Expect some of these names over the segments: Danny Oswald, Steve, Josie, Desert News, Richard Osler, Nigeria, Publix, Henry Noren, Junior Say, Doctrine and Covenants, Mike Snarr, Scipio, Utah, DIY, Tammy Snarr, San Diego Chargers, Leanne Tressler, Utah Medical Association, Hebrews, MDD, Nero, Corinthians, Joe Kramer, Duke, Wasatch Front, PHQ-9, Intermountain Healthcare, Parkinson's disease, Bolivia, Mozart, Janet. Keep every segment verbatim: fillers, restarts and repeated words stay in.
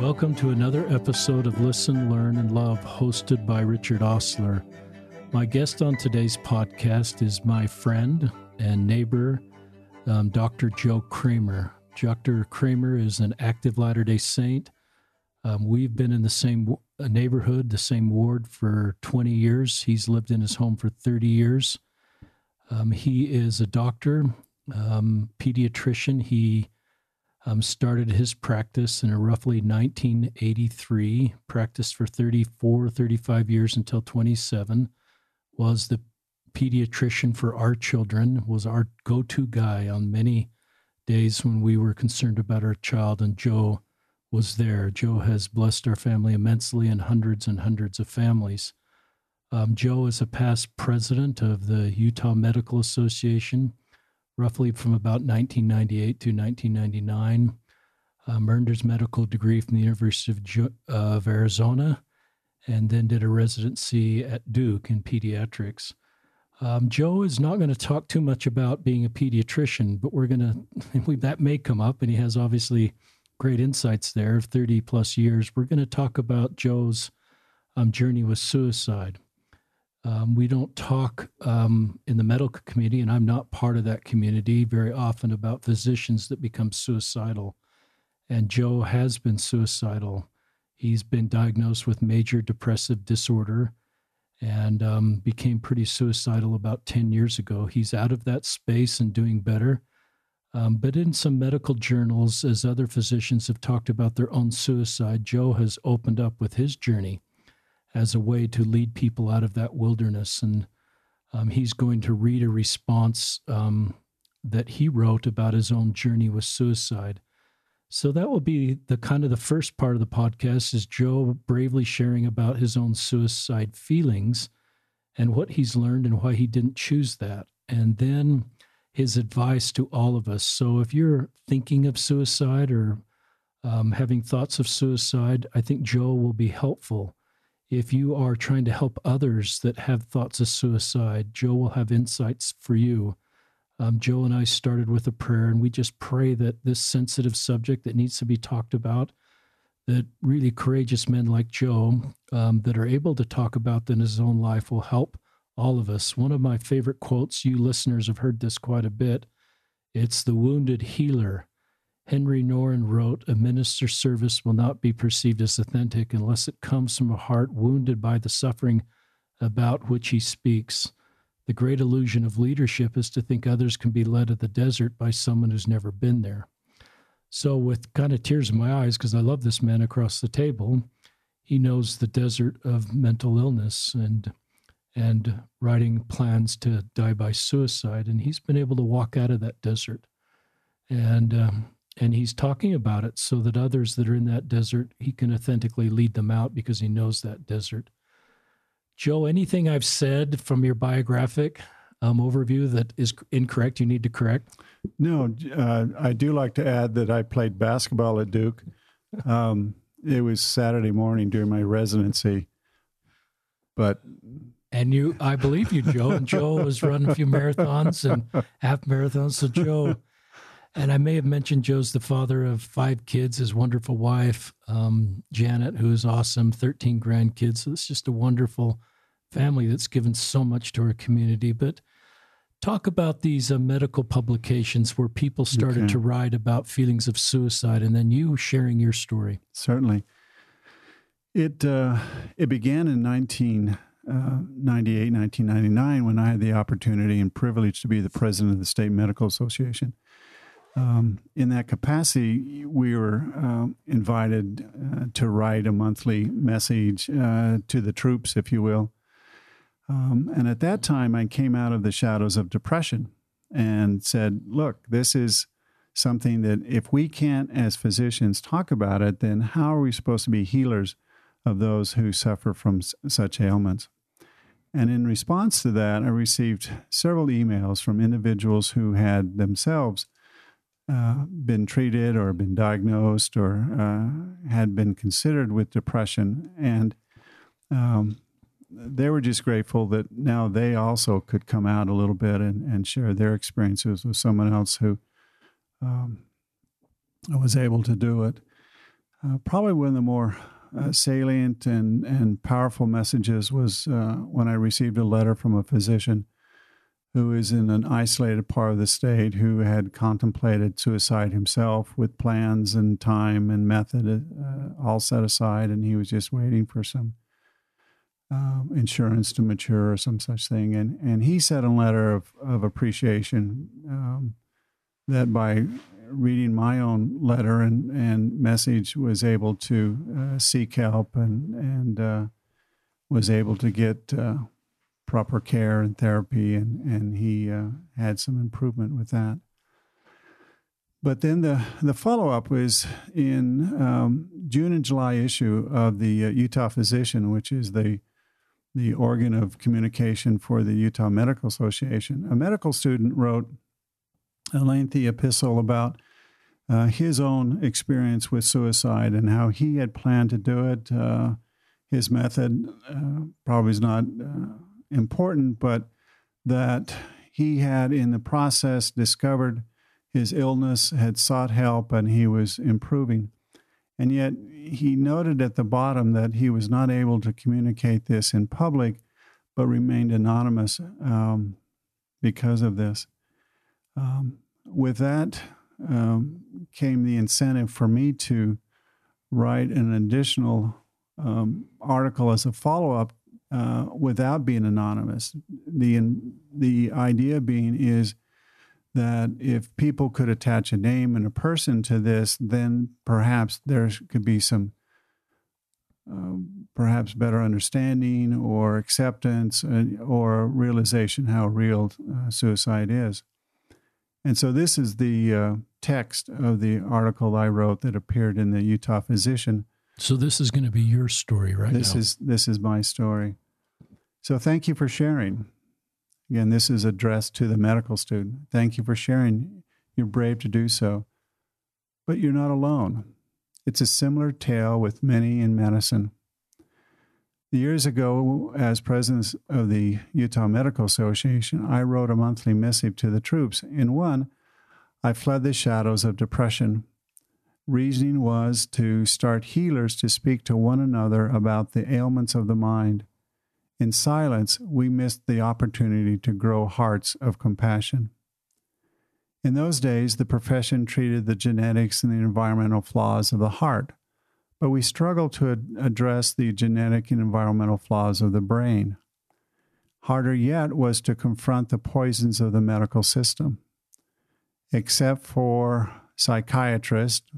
Welcome to another episode of Listen, Learn, and Love, hosted by Richard Osler. My guest on today's podcast is my friend and neighbor, um, Doctor Joe Kramer. Doctor Kramer is an active Latter-day Saint. Um, we've been in the same neighborhood, the same ward for twenty years. He's lived in his home for thirty years. Um, he is a doctor, um, pediatrician. He um, started his practice in roughly nineteen eighty-three, practiced for thirty-four, thirty-five years until twenty-seven, was the pediatrician for our children, was our go-to guy on many days when we were concerned about our child, and Joe was there. Joe has blessed our family immensely and hundreds and hundreds of families. Um, Joe is a past president of the Utah Medical Association, roughly from about nineteen ninety-eight to nineteen ninety-nine. Um, earned his medical degree from the University of, Ju- uh, of Arizona, and then did a residency at Duke in pediatrics. Um, Joe is not going to talk too much about being a pediatrician, but we're going to, that may come up, and he has obviously great insights there of thirty plus years. We're going to talk about Joe's um, journey with suicide. Um, we don't talk um, in the medical community, and I'm not part of that community very often, about physicians that become suicidal. And Joe has been suicidal. He's been diagnosed with major depressive disorder and um, became pretty suicidal about ten years ago. He's out of that space and doing better. Um, but in some medical journals, as other physicians have talked about their own suicide, Joe has opened up with his journey as a way to lead people out of that wilderness. And um, he's going to read a response um, that he wrote about his own journey with suicide. So that will be the kind of the first part of the podcast, is Joe bravely sharing about his own suicide feelings and what he's learned and why he didn't choose that. And then his advice to all of us. So if you're thinking of suicide or um, having thoughts of suicide, I think Joe will be helpful. If you are trying to help others that have thoughts of suicide, Joe will have insights for you. Um, Joe and I started with a prayer, and we just pray that this sensitive subject that needs to be talked about, that really courageous men like Joe um, that are able to talk about in his own life, will help all of us. One of my favorite quotes, you listeners have heard this quite a bit, it's the wounded healer. Henry Noren wrote, "A minister's service will not be perceived as authentic unless it comes from a heart wounded by the suffering about which he speaks. The great illusion of leadership is to think others can be led to the desert by someone who's never been there." So with kind of tears in my eyes, because I love this man across the table, he knows the desert of mental illness and and writing plans to die by suicide. And he's been able to walk out of that desert. And um, and he's talking about it so that others that are in that desert, he can authentically lead them out because he knows that desert. Joe, anything I've said from your biographic um, overview that is incorrect, you need to correct? No, uh, I do like to add that I played basketball at Duke. Um, it was Saturday morning during my residency, but... And you, I believe you, Joe. And Joe has run a few marathons and half marathons. So Joe, and I may have mentioned, Joe's the father of five kids, his wonderful wife, um, Janet, who is awesome, thirteen grandkids. So it's just a wonderful family that's given so much to our community. But talk about these uh, medical publications where people started to write about feelings of suicide, and then you sharing your story. Certainly. It, uh, it began in nineteen ninety-eight, nineteen ninety-nine, when I had the opportunity and privilege to be the president of the State Medical Association. Um, in that capacity, we were uh, invited uh, to write a monthly message uh, to the troops, if you will. Um, and at that time, I came out of the shadows of depression and said, look, this is something that if we can't, as physicians, talk about it, then how are we supposed to be healers of those who suffer from s- such ailments? And in response to that, I received several emails from individuals who had themselves uh, been treated or been diagnosed or uh, had been considered with depression. And um, they were just grateful that now they also could come out a little bit and, and share their experiences with someone else who um, was able to do it. Uh, probably one of the more uh, salient and, and powerful messages was uh, when I received a letter from a physician who is in an isolated part of the state who had contemplated suicide himself with plans and time and method uh, all set aside, and he was just waiting for some um, insurance to mature or some such thing. And and he sent a letter of, of appreciation um, that by reading my own letter and, and message was able to uh, seek help and, and uh, was able to get Uh, proper care and therapy, and, and he uh, had some improvement with that. But then the, the follow-up was in um, June and July issue of the uh, Utah Physician, which is the, the organ of communication for the Utah Medical Association. A medical student wrote a lengthy epistle about uh, his own experience with suicide and how he had planned to do it. Uh, his method uh, probably is not Uh, important, but that he had in the process discovered his illness, had sought help, and he was improving. And yet he noted at the bottom that he was not able to communicate this in public, but remained anonymous um, because of this. Um, with that um, came the incentive for me to write an additional um, article as a follow-up Uh, without being anonymous. The in, the idea being is that if people could attach a name and a person to this, then perhaps there could be some uh, perhaps better understanding or acceptance and, or realization how real uh, suicide is. And so this is the uh, text of the article I wrote that appeared in the Utah Physician. So this is going to be your story right now. This is this is my story. So thank you for sharing. Again, this is addressed to the medical student. Thank you for sharing. You're brave to do so. But you're not alone. It's a similar tale with many in medicine. Years ago, as president of the Utah Medical Association, I wrote a monthly missive to the troops. In one, I fled the shadows of depression. Reasoning was to start healers to speak to one another about the ailments of the mind. In silence, we missed the opportunity to grow hearts of compassion. In those days, the profession treated the genetics and the environmental flaws of the heart, but we struggled to ad- address the genetic and environmental flaws of the brain. Harder yet was to confront the poisons of the medical system. Except for psychiatrists,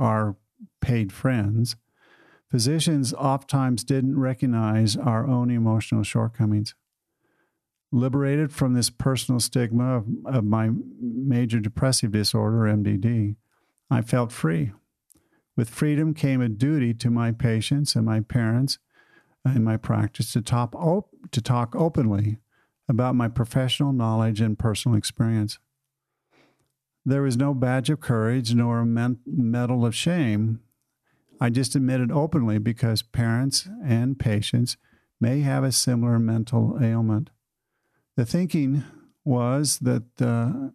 our paid friends, physicians oftentimes didn't recognize our own emotional shortcomings. Liberated from this personal stigma of, of my major depressive disorder, M D D, I felt free. With freedom came a duty to my patients and my parents in my practice to, top op- to talk openly about my professional knowledge and personal experience. There was no badge of courage nor a men- medal of shame. I just admitted openly because parents and patients may have a similar mental ailment. The thinking was that uh,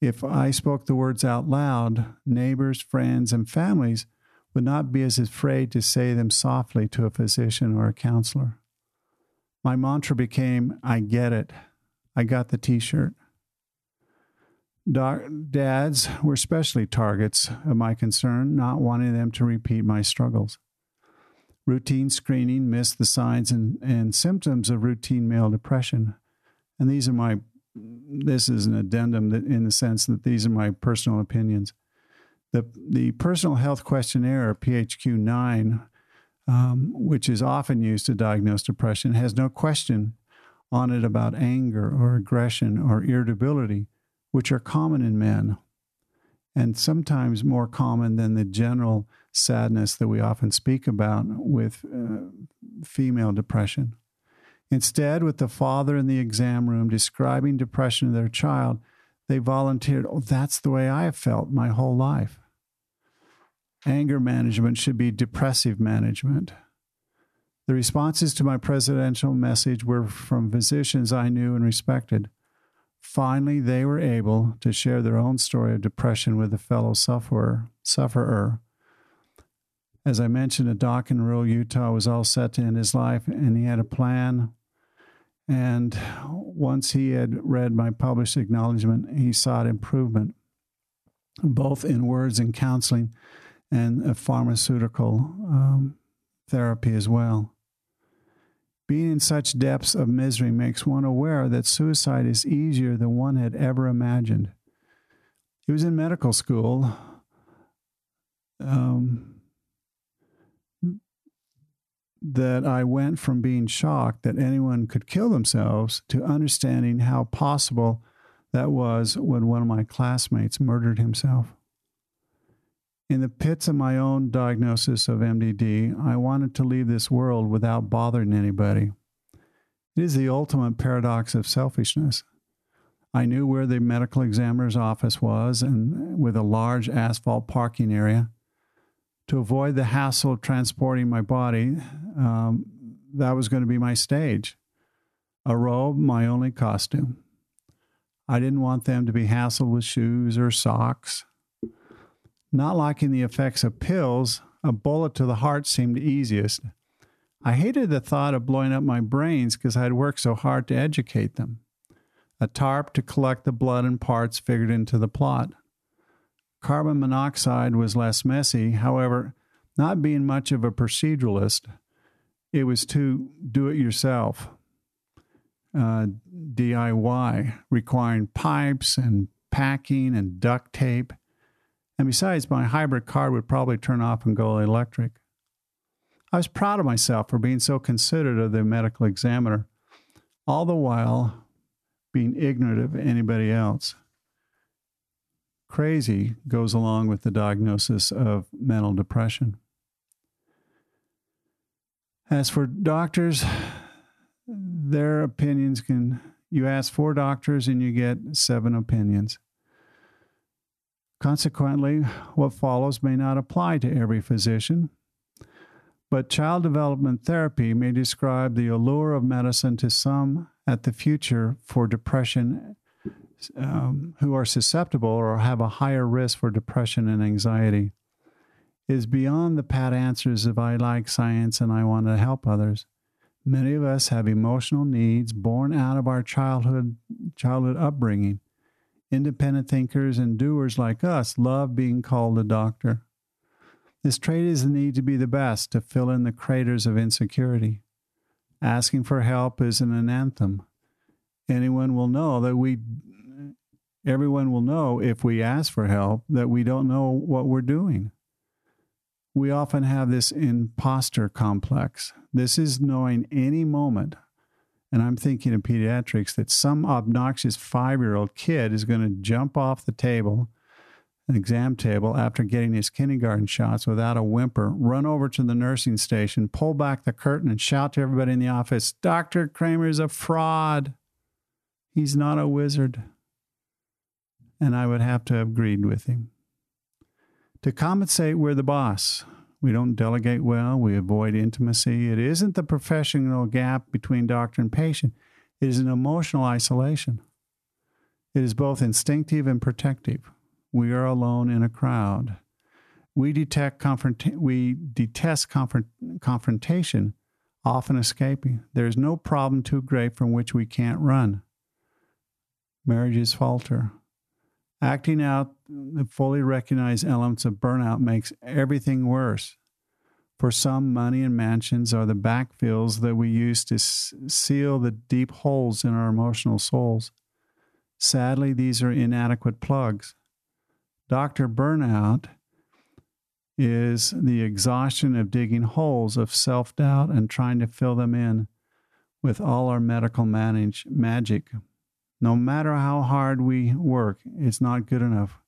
if I spoke the words out loud, neighbors, friends, and families would not be as afraid to say them softly to a physician or a counselor. My mantra became, I get it. I got the t-shirt. Doc, dads were especially targets of my concern, not wanting them to repeat my struggles. Routine screening missed the signs and, and symptoms of routine male depression. And these are my, this is an addendum that in the sense that these are my personal opinions. The, the personal health questionnaire, P H Q nine, um, which is often used to diagnose depression, has no question on it about anger or aggression or irritability, which are common in men, and sometimes more common than the general sadness that we often speak about with uh, female depression. Instead, with the father in the exam room describing depression to their child, they volunteered, oh, that's the way I have felt my whole life. Anger management should be depressive management. The responses to my presidential message were from physicians I knew and respected. Finally, they were able to share their own story of depression with a fellow sufferer. sufferer. As I mentioned, a dock in rural Utah was all set to end his life, and he had a plan. And once he had read my published acknowledgement, he sought improvement, both in words and counseling and a pharmaceutical um, therapy as well. Being in such depths of misery makes one aware that suicide is easier than one had ever imagined. He was in medical school. Um, that I went from being shocked that anyone could kill themselves to understanding how possible that was when one of my classmates murdered himself. In the pits of my own diagnosis of M D D, I wanted to leave this world without bothering anybody. It is the ultimate paradox of selfishness. I knew where the medical examiner's office was, and with a large asphalt parking area. To avoid the hassle of transporting my body, um, that was going to be my stage. A robe, my only costume. I didn't want them to be hassled with shoes or socks. Not liking the effects of pills, a bullet to the heart seemed easiest. I hated the thought of blowing up my brains because I had worked so hard to educate them. A tarp to collect the blood and parts figured into the plot. Carbon monoxide was less messy. However, not being much of a proceduralist, it was too do-it-yourself, uh, D I Y, requiring pipes and packing and duct tape. And besides, my hybrid car would probably turn off and go electric. I was proud of myself for being so considerate of the medical examiner, all the while being ignorant of anybody else. Crazy goes along with the diagnosis of mental depression. As for doctors, their opinions can... You ask four doctors and you get seven opinions. Consequently, what follows may not apply to every physician, but child development therapy may describe the allure of medicine to some at the future for depression Um, who are susceptible or have a higher risk for depression and anxiety. It is beyond the pat answers of I like science and I want to help others. Many of us have emotional needs born out of our childhood, childhood upbringing. Independent thinkers and doers like us love being called a doctor. This trait is the need to be the best, to fill in the craters of insecurity. Asking for help isn't an anthem. Anyone will know that we... Everyone will know if we ask for help that we don't know what we're doing. We often have this imposter complex. This is knowing any moment, and I'm thinking of pediatrics, that some obnoxious five-year-old kid is going to jump off the table, an exam table, after getting his kindergarten shots without a whimper, run over to the nursing station, pull back the curtain, and shout to everybody in the office, "Doctor Kramer is a fraud. He's not a wizard." And I would have to have agreed with him. To compensate, we're the boss. We don't delegate well. We avoid intimacy. It isn't the professional gap between doctor and patient. It is an emotional isolation. It is both instinctive and protective. We are alone in a crowd. We, detect confront- we detest confront- confrontation, often escaping. There is no problem too great from which we can't run. Marriages falter. Acting out the fully recognized elements of burnout makes everything worse. For some, money and mansions are the backfills that we use to s- seal the deep holes in our emotional souls. Sadly, these are inadequate plugs. Doctor burnout is the exhaustion of digging holes of self-doubt and trying to fill them in with all our medical manage- magic. No matter how hard we work, it's not good enough.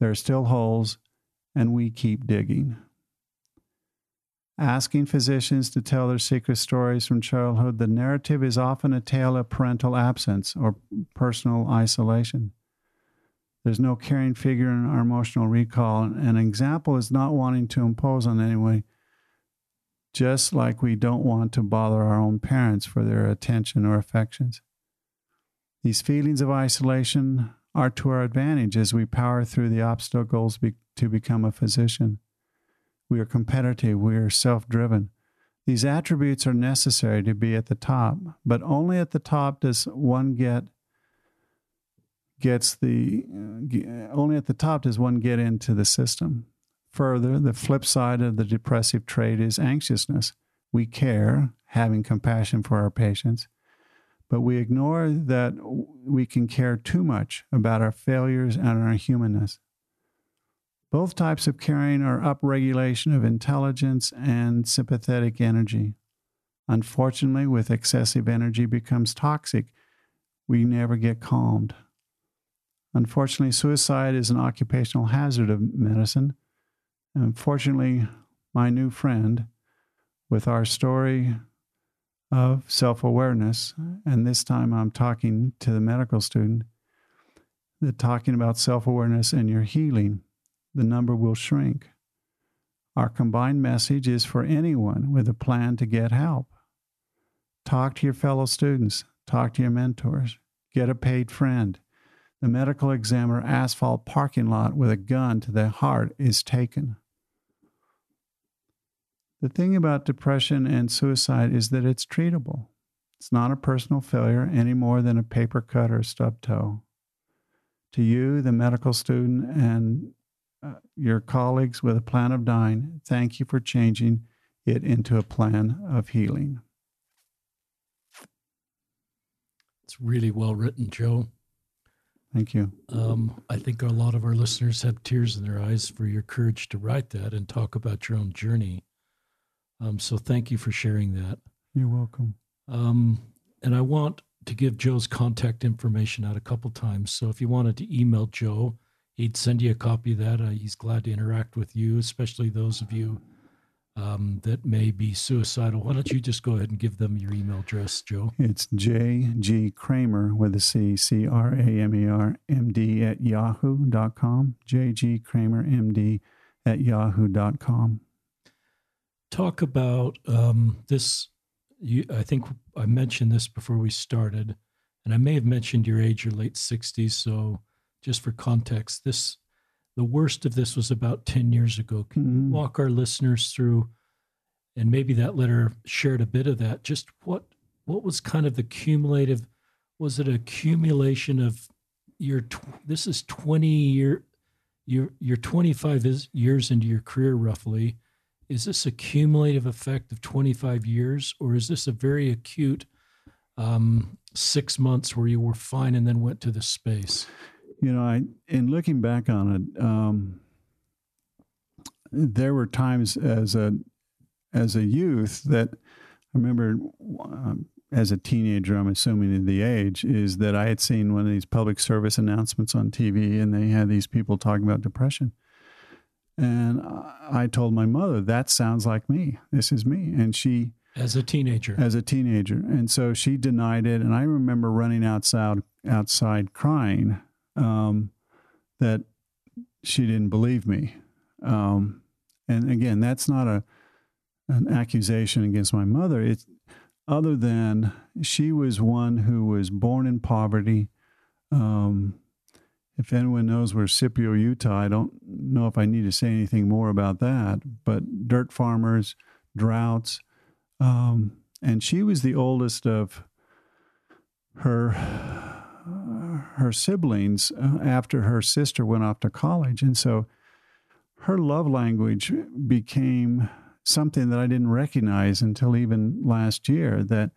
There are still holes, and we keep digging. Asking physicians to tell their secret stories from childhood, the narrative is often a tale of parental absence or personal isolation. There's no caring figure in our emotional recall. An example is not wanting to impose on anyone, just like we don't want to bother our own parents for their attention or affections. These feelings of isolation are to our advantage as we power through the obstacles be- to become a physician. We are competitive. We are self-driven. These attributes are necessary to be at the top, but only at the top does one get gets the only at the top does one get into the system. Further, the flip side of the depressive trait is anxiousness. We care, having compassion for our patients, but we ignore that we can care too much about our failures and our humanness. Both types of caring are upregulation of intelligence and sympathetic energy. Unfortunately, with excessive energy becomes toxic. We never get calmed. Unfortunately, suicide is an occupational hazard of medicine. Unfortunately, my new friend, with our story of self-awareness, and this time I'm talking to the medical student, they're talking about self-awareness and your healing. The number will shrink. Our combined message is for anyone with a plan to get help. Talk to your fellow students. Talk to your mentors. Get a paid friend. The medical examiner asphalt parking lot with a gun to the heart is taken. The thing about depression and suicide is that it's treatable. It's not a personal failure any more than a paper cut or a stubbed toe. To you, the medical student, and Uh, your colleagues with a plan of dying, thank you for changing it into a plan of healing. It's really well written, Joe. Thank you. Um, I think a lot of our listeners have tears in their eyes for your courage to write that and talk about your own journey. Um, so thank you for sharing that. You're welcome. Um, and I want to give Joe's contact information out a couple times. So if you wanted to email Joe, he'd send you a copy of that. Uh, he's glad to interact with you, especially those of you um, that may be suicidal. Why don't you just go ahead and give them your email address, Joe? It's J G Kramer with a C, C R A M E R, M D at yahoo dot com, J G Kramer, M D at yahoo dot com. Talk about um, this. You, I think I mentioned this before we started, and I may have mentioned your age, your late sixties, so just for context, this the worst of this was about ten years ago. Can mm-hmm. you walk our listeners through, and maybe that letter shared a bit of that, just what what was kind of the cumulative, was it accumulation of your, this is twenty year, you're, you're twenty-five years into your career roughly. Is this a cumulative effect of twenty-five years, or is this a very acute um, six months where you were fine and then went to the space? You know, I, in looking back on it, um, there were times as a as a youth that I remember um, as a teenager, I'm assuming the age, is that I had seen one of these public service announcements on T V, and they had these people talking about depression. And I told my mother, that sounds like me. This is me. And she... As a teenager. As a teenager. And so she denied it, and I remember running outside, outside crying, Um, that she didn't believe me. Um, and again, that's not a an accusation against my mother. It's other than she was one who was born in poverty. Um, if anyone knows where Scipio, Utah, I don't know if I need to say anything more about that, but dirt farmers, droughts. Um, and she was the oldest of her... her siblings uh, after her sister went off to college. And so her love language became something that I didn't recognize until even last year, that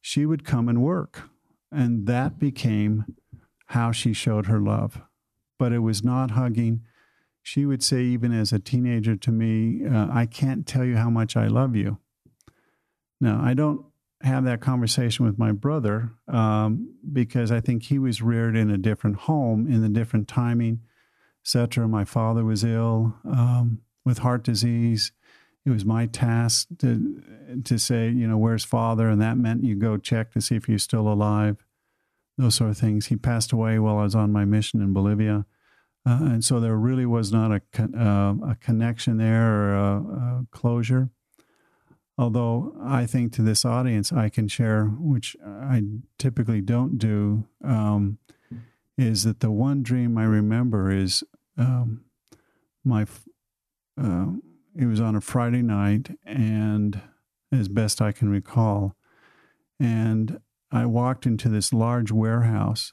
she would come and work. And that became how she showed her love. But it was not hugging. She would say, even as a teenager to me, uh, I can't tell you how much I love you. Now, I don't have that conversation with my brother um, because I think he was reared in a different home, in a different timing, et cetera. My father was ill um, with heart disease. It was my task to to say, you know, where's father? And that meant you go check to see if he's still alive, those sort of things. He passed away while I was on my mission in Bolivia. Uh, and so there really was not a, con- uh, a connection there or a, a closure. Although I think to this audience I can share, which I typically don't do, um, is that the one dream I remember is um, my uh, It was on a Friday night, and as best I can recall, and I walked into this large warehouse.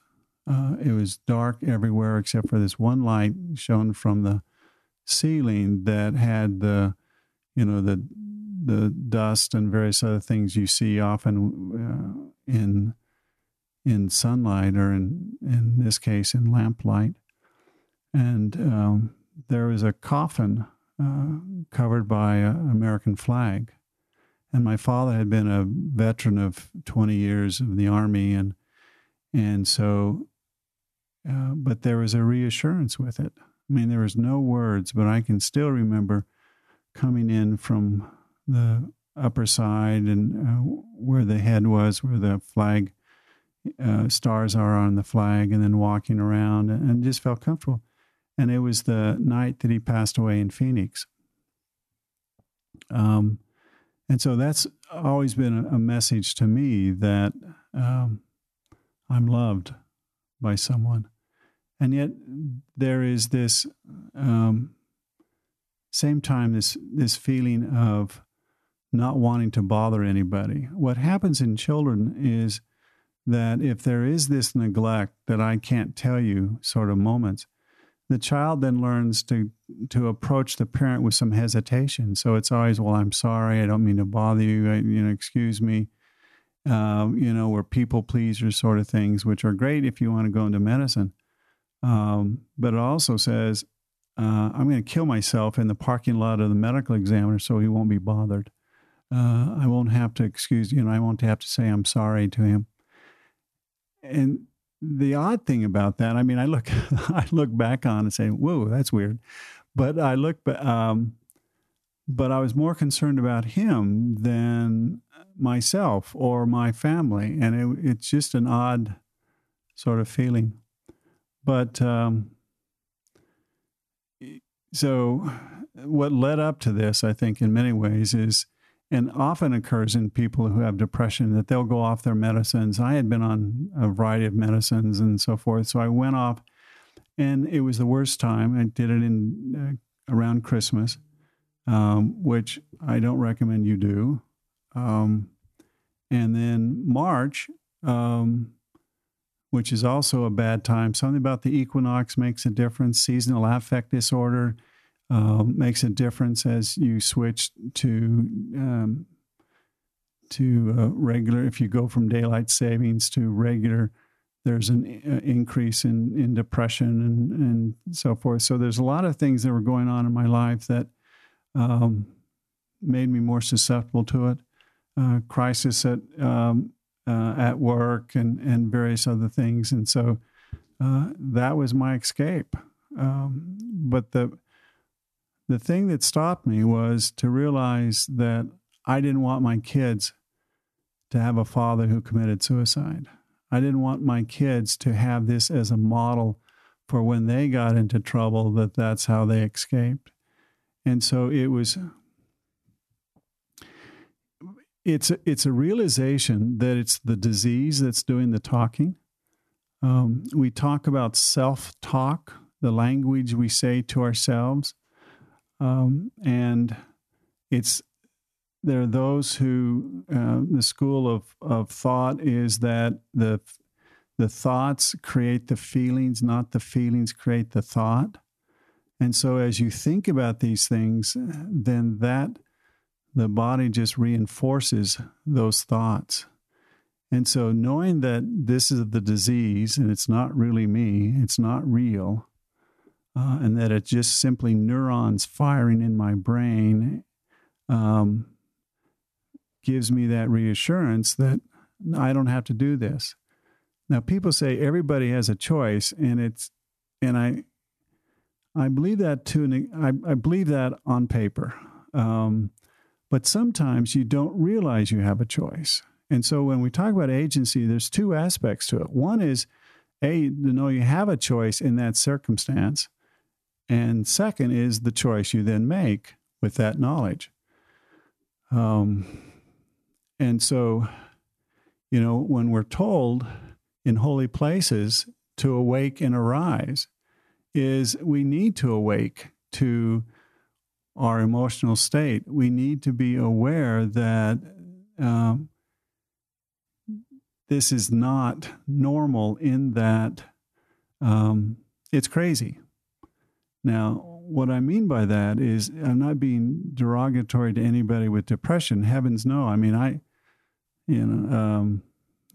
Uh, it was dark everywhere except for this one light shone from the ceiling that had the, you know, the the dust and various other things you see often uh, in in sunlight, or in in this case in lamplight. And um, there was a coffin uh, covered by an American flag. And my father had been a veteran of twenty years of the Army, and and so, uh, but there was a reassurance with it. I mean, there was no words, but I can still remember coming in from the upper side and uh, where the head was, where the flag uh, stars are on the flag, and then walking around, and, and just felt comfortable. And it was the night that he passed away in Phoenix. Um, and so that's always been a, a message to me that um, I'm loved by someone. And yet there is this, um, same time, this this feeling of not wanting to bother anybody. What happens in children is that if there is this neglect that I can't tell you sort of moments, the child then learns to to approach the parent with some hesitation. So it's always, well, I'm sorry, I don't mean to bother you, I, you know, excuse me. Uh, you know, we're people pleasers sort of things, which are great if you want to go into medicine. Um, but it also says, uh, I'm going to kill myself in the parking lot of the medical examiner so he won't be bothered. Uh, I won't have to excuse, you know, I won't have to say I'm sorry to him. And the odd thing about that, I mean, I look, I look back on and say, whoa, that's weird. But I look, um, but I was more concerned about him than myself or my family. And it, it's just an odd sort of feeling. But um, so what led up to this, I think, in many ways is, and often occurs in people who have depression, that they'll go off their medicines. I had been on a variety of medicines and so forth. So I went off, and it was the worst time. I did it in uh, around Christmas, um, which I don't recommend you do. Um, and then March, um, which is also a bad time. Something about the equinox makes a difference. Seasonal affect disorder uh, makes a difference as you switch to um, to uh, regular. If you go from daylight savings to regular, there's an uh, increase in, in depression and, and so forth. So there's a lot of things that were going on in my life that um, made me more susceptible to it. Uh, crisis at... Um, Uh, at work and, and various other things. And so uh, that was my escape. Um, but the the thing that stopped me was to realize that I didn't want my kids to have a father who committed suicide. I didn't want my kids to have this as a model for when they got into trouble, that that's how they escaped. And so it was... It's a, it's a realization that it's the disease that's doing the talking. Um, we talk about self-talk, the language we say to ourselves. Um, and it's there are those who, uh, the school of, of thought is that the the thoughts create the feelings, not the feelings create the thought. And so as you think about these things, then that... the body just reinforces those thoughts. And so knowing that this is the disease and it's not really me, it's not real, uh, and that it's just simply neurons firing in my brain um, gives me that reassurance that I don't have to do this. Now, people say everybody has a choice, and it's and I I believe that to an, I, I believe that on paper. Um, But sometimes you don't realize you have a choice. And so when we talk about agency, there's two aspects to it. One is, A, to know you have a choice in that circumstance. And second is the choice you then make with that knowledge. Um, and so, you know, when we're told in holy places to awake and arise, is we need to awake to our emotional state, we need to be aware that um, this is not normal in that um, it's crazy. Now, what I mean by that is I'm not being derogatory to anybody with depression. Heavens no. I mean, I, you know, um,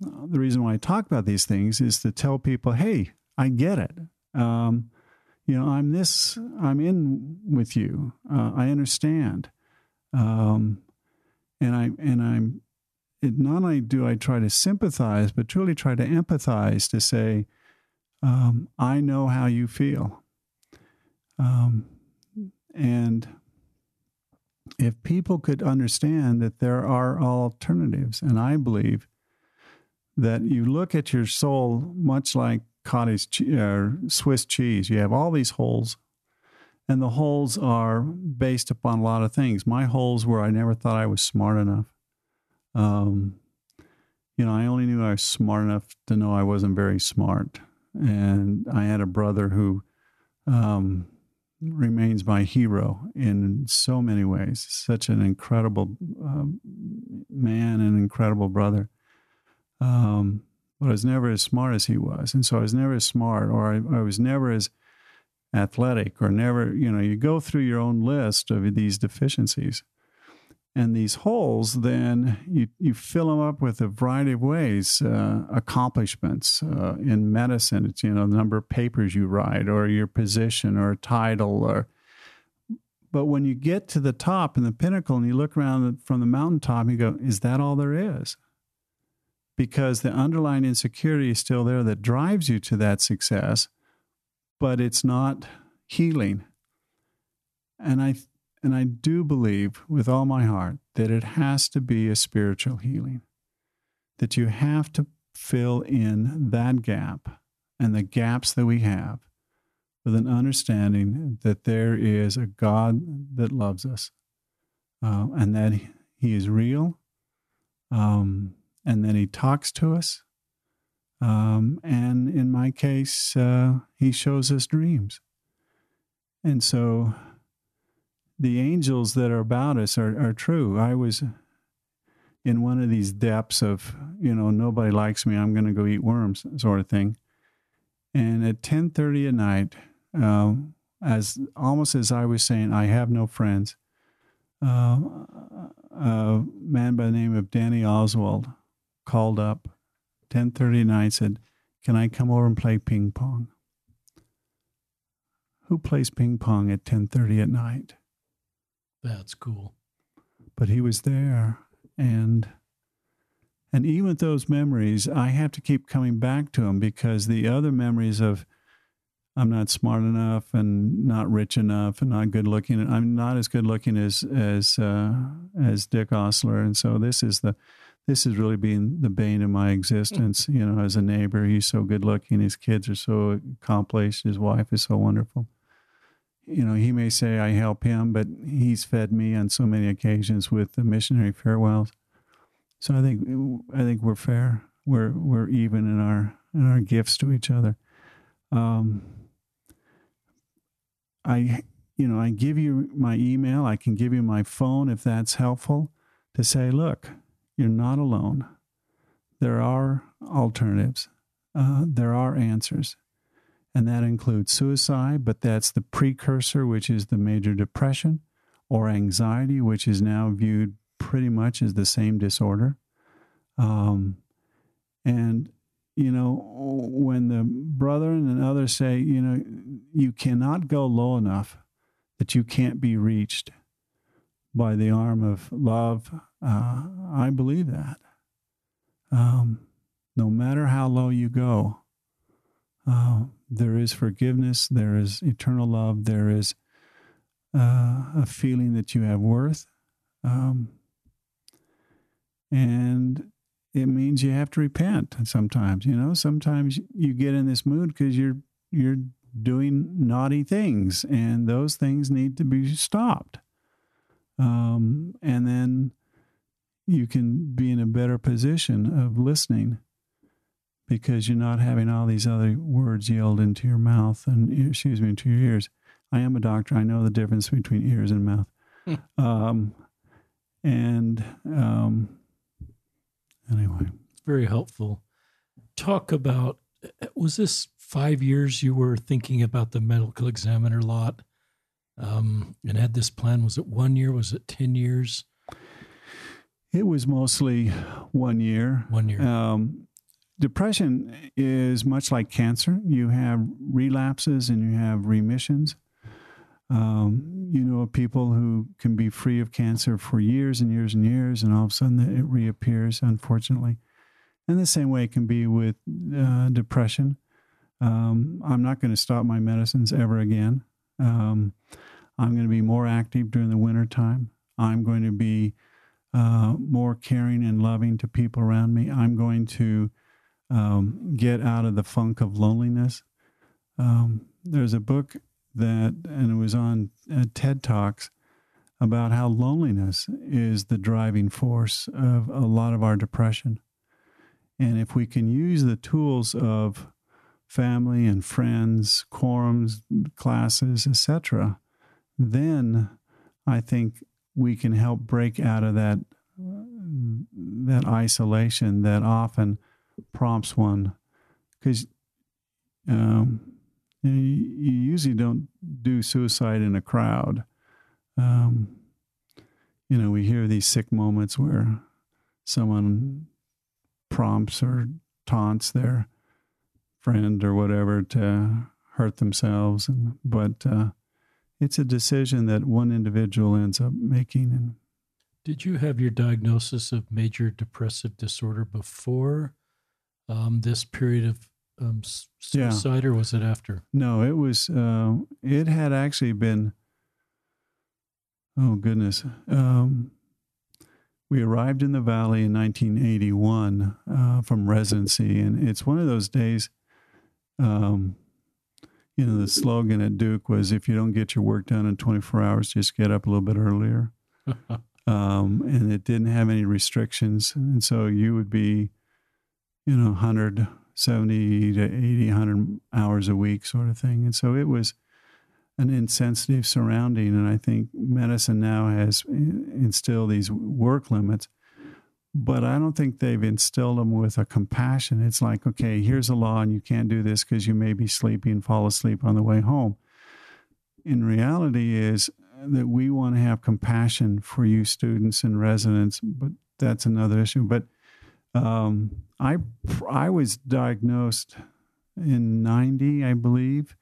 the reason why I talk about these things is to tell people, hey, I get it. Um, you know, I'm this, I'm in with you. Uh, I understand. Um, and I, and I'm, it, not only do I try to sympathize, but truly try to empathize to say, um, I know how you feel. Um, and if people could understand that there are alternatives, and I believe that you look at your soul much like cottage che- or Swiss cheese. You have all these holes, and the holes are based upon a lot of things. My holes were I never thought I was smart enough. Um, you know, I only knew I was smart enough to know I wasn't very smart. And I had a brother who Um, remains my hero in so many ways. Such an incredible um, man and incredible brother. Um, but I was never as smart as he was. And so I was never as smart, or I, I was never as athletic, or never, you know, you go through your own list of these deficiencies. And these holes, then you, you fill them up with a variety of ways, uh, accomplishments uh, in medicine. It's, you know, the number of papers you write, or your position, or title. Or, but when you get to the top and the pinnacle and you look around from the mountaintop, you go, is that all there is? Because the underlying insecurity is still there that drives you to that success, but it's not healing. And I think, And I do believe with all my heart that it has to be a spiritual healing, that you have to fill in that gap and the gaps that we have with an understanding that there is a God that loves us, uh, and that he is real, um, and that he talks to us. Um, and in my case, uh, he shows us dreams. And so the angels that are about us are, are true. I was in one of these depths of, you know, nobody likes me, I'm going to go eat worms sort of thing. And at ten thirty at night, uh, as almost as I was saying, I have no friends, uh, a man by the name of Danny Oswald called up ten thirty at night, said, can I come over and play ping pong? Who plays ping pong at ten thirty at night? That's cool. But he was there. And and even with those memories, I have to keep coming back to them, because the other memories of I'm not smart enough, and not rich enough, and not good looking. And I'm not as good looking as as uh, as Dick Osler. And so this is the this is really being the bane of my existence. You know, as a neighbor, he's so good looking. His kids are so accomplished. His wife is so wonderful. You know, he may say I help him, but he's fed me on so many occasions with the missionary farewells. So I think I think we're fair. We're we're even in our in our gifts to each other. Um, I you know I give you my email. I can give you my phone if that's helpful, to say, look, you're not alone. There are alternatives. Uh, there are answers. And that includes suicide, but that's the precursor, which is the major depression, or anxiety, which is now viewed pretty much as the same disorder. Um, and, you know, when the brethren and others say, you know, you cannot go low enough that you can't be reached by the arm of love, uh, I believe that. Um, no matter how low you go, uh, there is forgiveness, there is eternal love, there is uh, a feeling that you have worth. Um, and it means you have to repent sometimes, you know. Sometimes you get in this mood because you're you're doing naughty things, and those things need to be stopped. Um, and then you can be in a better position of listening, because you're not having all these other words yelled into your mouth and, excuse me, into your ears. I am a doctor. I know the difference between ears and mouth. um, and um, anyway, very helpful. Talk about, was this five years you were thinking about the medical examiner lot um, and had this plan? Was it one year? Was it ten years? It was mostly one year. One year. Um, depression is much like cancer. You have relapses and you have remissions. Um, you know, people who can be free of cancer for years and years and years, and all of a sudden it reappears, unfortunately. And the same way it can be with uh, depression. Um, I'm not going to stop my medicines ever again. Um, I'm going to be more active during the wintertime. I'm going to be Uh, more caring and loving to people around me. I'm going to um, get out of the funk of loneliness. Um, there's a book that, and it was on uh, TED Talks, about how loneliness is the driving force of a lot of our depression. And if we can use the tools of family and friends, quorums, classes, et cetera, then I think we can help break out of that that isolation that often prompts one, because um, you, you usually don't do suicide in a crowd. Um, you know, we hear these sick moments where someone prompts or taunts their friend or whatever to hurt themselves, and but. Uh, It's a decision that one individual ends up making. And did you have your diagnosis of major depressive disorder before um, this period of um, suicide, yeah. or was it after? No, it was. Uh, it had actually been. Oh goodness, um, we arrived in the valley in nineteen eighty-one uh, from residency, and it's one of those days. Um, You know, the slogan at Duke was, if you don't get your work done in twenty-four hours, just get up a little bit earlier. um, and it didn't have any restrictions. And so you would be, you know, one hundred seventy to eighty, one hundred hours a week sort of thing. And so it was an insensitive surrounding. And I think medicine now has instilled these work limits, but I don't think they've instilled them with a compassion. It's like, okay, here's a law and you can't do this because you may be sleepy and fall asleep on the way home. In reality is that we want to have compassion for you students and residents, but that's another issue. But um, I, I was diagnosed in ninety, I believe.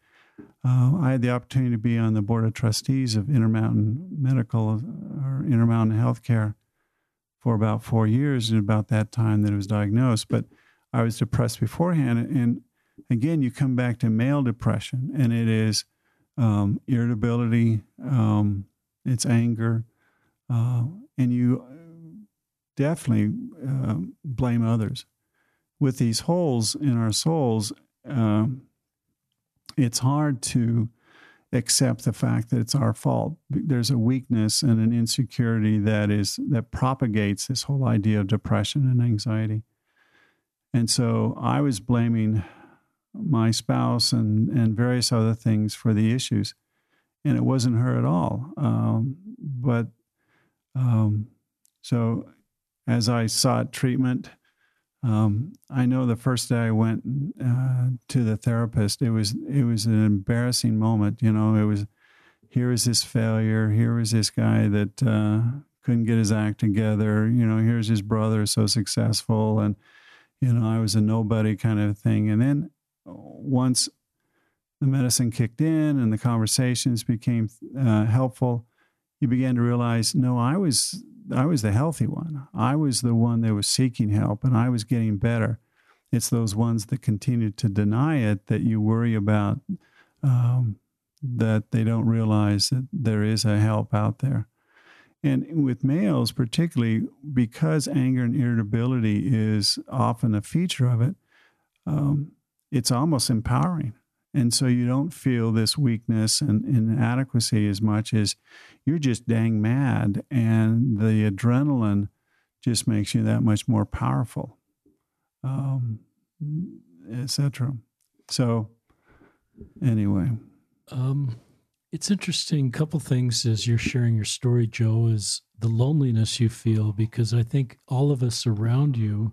Uh, I had the opportunity to be on the board of trustees of Intermountain Medical or Intermountain Healthcare for about four years, and about that time that it was diagnosed. But I was depressed beforehand. And again, you come back to male depression, and it is um, irritability, um, it's anger, uh, and you definitely uh, blame others. With these holes in our souls, um, it's hard to accept the fact that it's our fault. There's a weakness and an insecurity that is that propagates this whole idea of depression and anxiety. And so I was blaming my spouse and, and various other things for the issues, and it wasn't her at all. Um, but um, so as I sought treatment, um, I know the first day I went uh, to the therapist, it was it was an embarrassing moment. You know, it was, here is this failure. Here is this guy that uh, couldn't get his act together. You know, here's his brother so successful, and you know, I was a nobody kind of thing. And then once the medicine kicked in and the conversations became uh, helpful, you began to realize, no, I was. I was the healthy one. I was the one that was seeking help, and I was getting better. It's those ones that continue to deny it that you worry about, um, that they don't realize that there is a help out there. And with males particularly, because anger and irritability is often a feature of it, um, it's almost empowering. And so you don't feel this weakness and inadequacy as much as you're just dang mad, and the adrenaline just makes you that much more powerful, um, et cetera. So anyway. Um, It's interesting. A couple things as you're sharing your story, Joe, is the loneliness you feel, because I think all of us around you,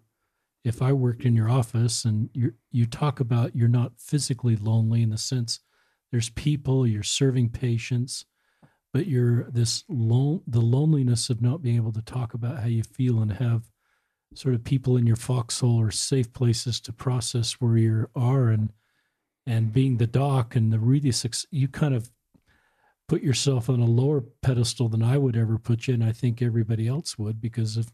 if I worked in your office and you you talk about you're not physically lonely in the sense there's people, you're serving patients, but you're this lone, the loneliness of not being able to talk about how you feel and have sort of people in your foxhole or safe places to process where you are, and and being the doc and the really success, you kind of put yourself on a lower pedestal than I would ever put you, and I think everybody else would, because of,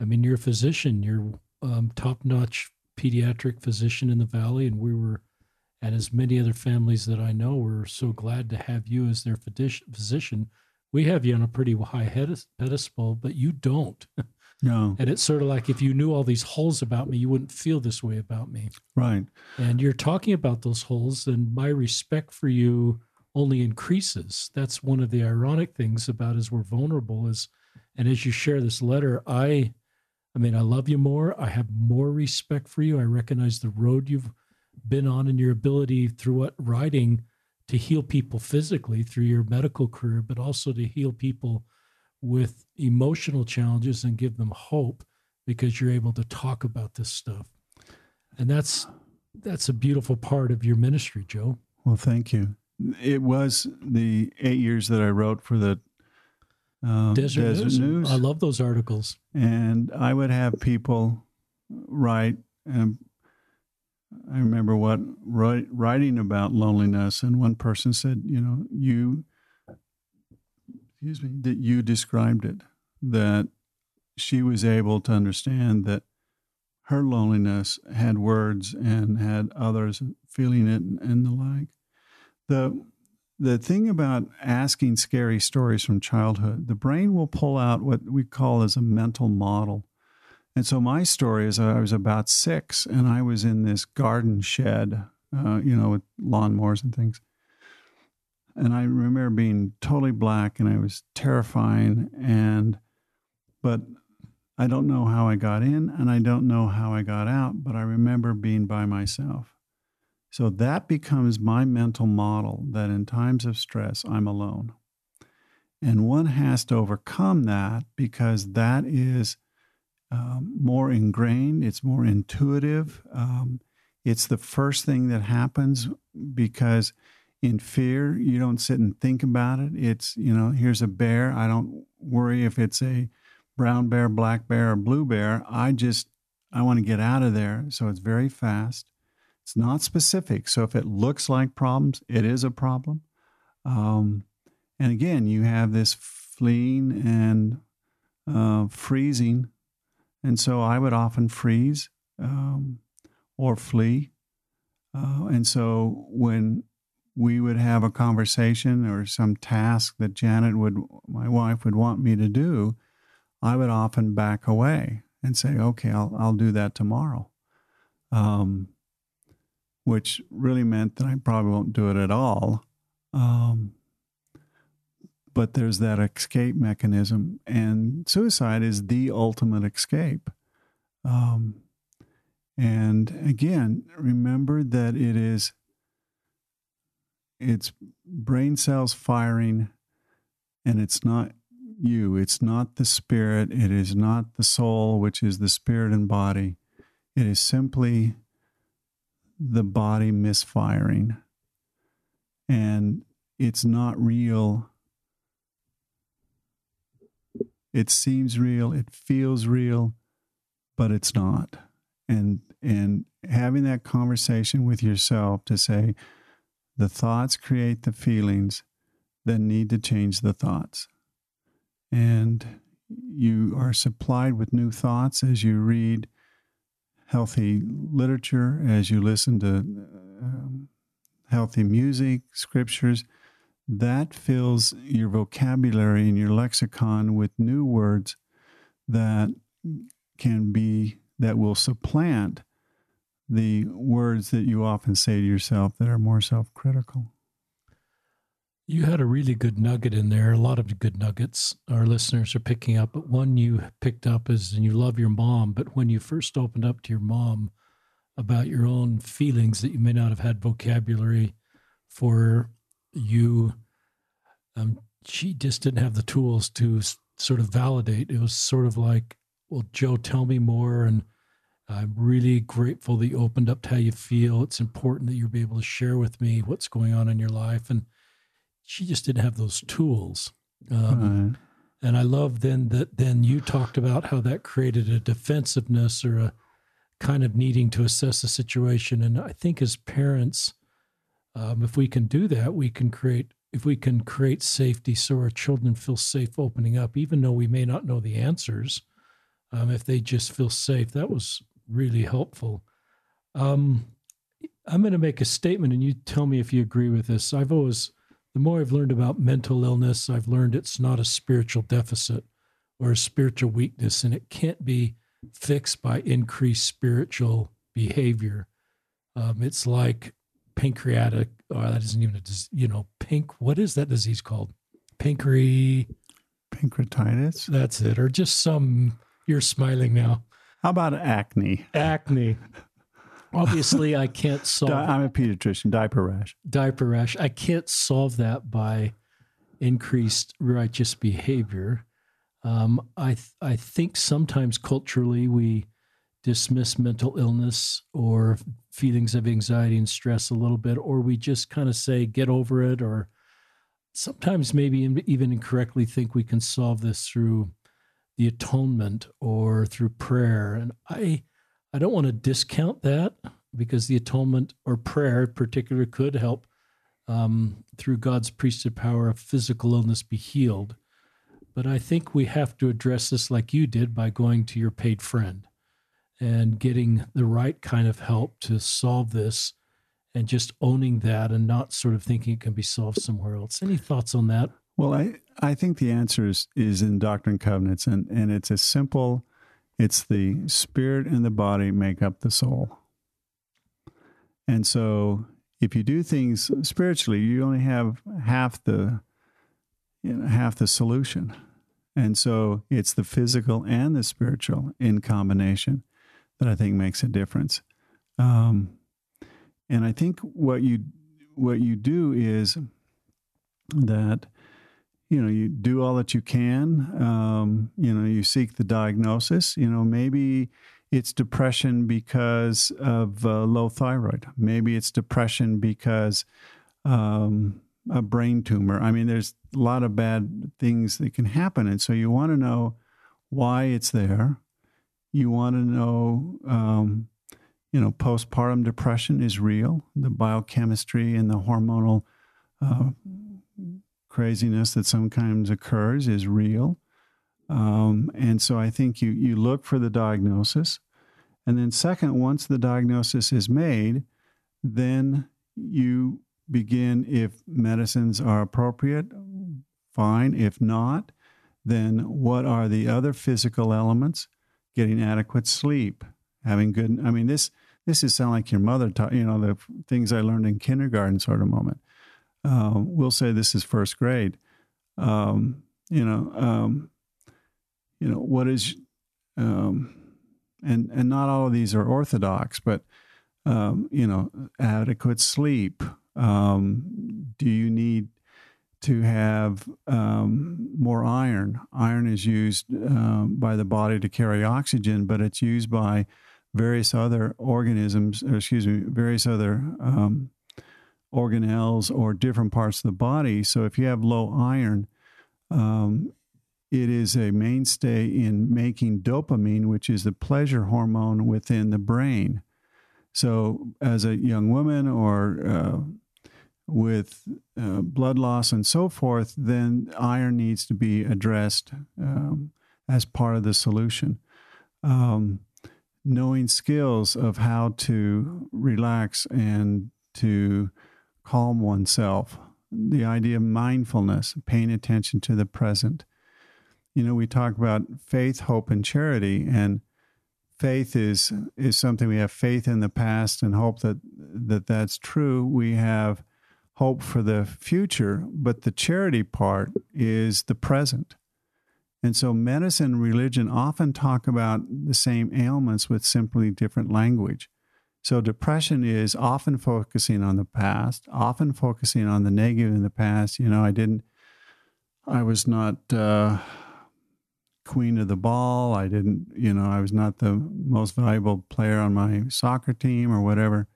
I mean, you're a physician, you're um, top-notch pediatric physician in the Valley, and we were, and as many other families that I know, were so glad to have you as their physician. We have you on a pretty high head- pedestal, but you don't. No. And it's sort of like, if you knew all these holes about me, you wouldn't feel this way about me. Right. And you're talking about those holes, and my respect for you only increases. That's one of the ironic things about as we're vulnerable is, and as you share this letter, I, I mean, I love you more. I have more respect for you. I recognize the road you've been on and your ability through what writing to heal people physically through your medical career, but also to heal people with emotional challenges and give them hope, because you're able to talk about this stuff. And that's, that's a beautiful part of your ministry, Joe. Well, thank you. It was the eight years that I wrote for the uh, Desert, Desert News. News. I love those articles. And I would have people write, and I remember what writing about loneliness, and one person said, you know, you, excuse me, that you described it, that she was able to understand that her loneliness had words and had others feeling it and the like. The the thing about asking scary stories from childhood, the brain will pull out what we call as a mental model. And so my story is I was about six, and I was in this garden shed, uh, you know, with lawnmowers and things. And I remember being totally black, and I was terrifying, and but I don't know how I got in, and I don't know how I got out, but I remember being by myself. So that becomes my mental model, that in times of stress, I'm alone. And one has to overcome that, because that is um, more ingrained. It's more intuitive. Um, it's the first thing that happens, because in fear, you don't sit and think about it. It's, you know, here's a bear. I don't worry if it's a brown bear, black bear, or blue bear. I just, I want to get out of there. So it's very fast. It's not specific. So if it looks like problems, it is a problem. Um, and again, you have this fleeing and uh, freezing. And so I would often freeze um, or flee. Uh, and so when we would have a conversation or some task that Janet would, my wife, would want me to do, I would often back away and say, okay, I'll, I'll do that tomorrow. Um, which really meant that I probably won't do it at all. Um, but there's that escape mechanism, and suicide is the ultimate escape. Um, and again, remember that it is, it's brain cells firing, and it's not you, it's not the spirit, it is not the soul, which is the spirit and body. It is simply the body misfiring, and it's not real. It seems real, it feels real, but it's not. And and having that conversation with yourself to say, the thoughts create the feelings that need to change the thoughts. And you are supplied with new thoughts as you read healthy literature, as you listen to um, healthy music, scriptures, that fills your vocabulary and your lexicon with new words that can be, that will supplant the words that you often say to yourself that are more self-critical. You had a really good nugget in there, a lot of good nuggets our listeners are picking up, but one you picked up is, and you love your mom, but when you first opened up to your mom about your own feelings that you may not have had vocabulary for, you um, she just didn't have the tools to sort of validate. It was sort of like, well, Joe, tell me more. And I'm really grateful that you opened up to how you feel. It's important that you'll be able to share with me what's going on in your life. And she just didn't have those tools. Um, right. And I love then that then you talked about how that created a defensiveness or a kind of needing to assess the situation. And I think as parents, um, if we can do that, we can create, if we can create safety so our children feel safe opening up, even though we may not know the answers, um, if they just feel safe, that was really helpful. Um, I'm going to make a statement and you tell me if you agree with this. I've always, the more I've learned about mental illness, I've learned it's not a spiritual deficit or a spiritual weakness, and it can't be fixed by increased spiritual behavior. Um, it's like pancreatic, or that isn't even a, you know, pink, what is that disease called? Pancre... Pancreatitis? That's it. Or just some, you're smiling now. How about acne? Acne. Obviously, I can't solve... Di- I'm a pediatrician, diaper rash. Diaper rash. I can't solve that by increased righteous behavior. Um, I th- I think sometimes culturally we dismiss mental illness or feelings of anxiety and stress a little bit, or we just kind of say, get over it, or sometimes maybe even incorrectly think we can solve this through the atonement or through prayer. And I I don't want to discount that, because the atonement or prayer in particular could help um, through God's priesthood power of physical illness be healed. But I think we have to address this like you did, by going to your paid friend and getting the right kind of help to solve this, and just owning that and not sort of thinking it can be solved somewhere else. Any thoughts on that? Well, I, I think the answer is, is in Doctrine and Covenants, and, and it's as simple, it's the spirit and the body make up the soul. And so if you do things spiritually, you only have half the You know, half the solution. And so it's the physical and the spiritual in combination that I think makes a difference. Um, and I think what you what you do is that, you know, you do all that you can. Um, you know, you seek the diagnosis. You know, maybe it's depression because of uh, low thyroid. Maybe it's depression because um, a brain tumor. I mean, there's a lot of bad things that can happen. And so you want to know why it's there. You want to know, um, you know, postpartum depression is real. The biochemistry and the hormonal uh, craziness that sometimes occurs is real. Um, and so I think you, you look for the diagnosis. And then second, once the diagnosis is made, then you begin, if medicines are appropriate, fine. If not, then what are the other physical elements? Getting adequate sleep, having good, I mean, this this is sound like your mother taught, you know, the things I learned in kindergarten sort of moment. Uh, we'll say this is first grade. Um, you know, um, you know, what is, um, and, and not all of these are orthodox, but, um, you know, adequate sleep. Um, do you need to have um, more iron? Iron is used um, by the body to carry oxygen, but it's used by various other organisms, or excuse me, various other um, organelles or different parts of the body. So if you have low iron, um, it is a mainstay in making dopamine, which is the pleasure hormone within the brain. So as a young woman or uh, with uh, blood loss and so forth, then iron needs to be addressed um, as part of the solution. Um, knowing skills of how to relax and to calm oneself, the idea of mindfulness, paying attention to the present. You know, we talk about faith, hope, and charity, and faith is is something we have faith in the past and hope that, that that's true. We have hope for the future, but the charity part is the present. And so medicine and religion often talk about the same ailments with simply different language. So depression is often focusing on the past, often focusing on the negative in the past. You know, I didn't I was not uh, queen of the ball. I didn't, you know, I was not the most valuable player on my soccer team or whatever.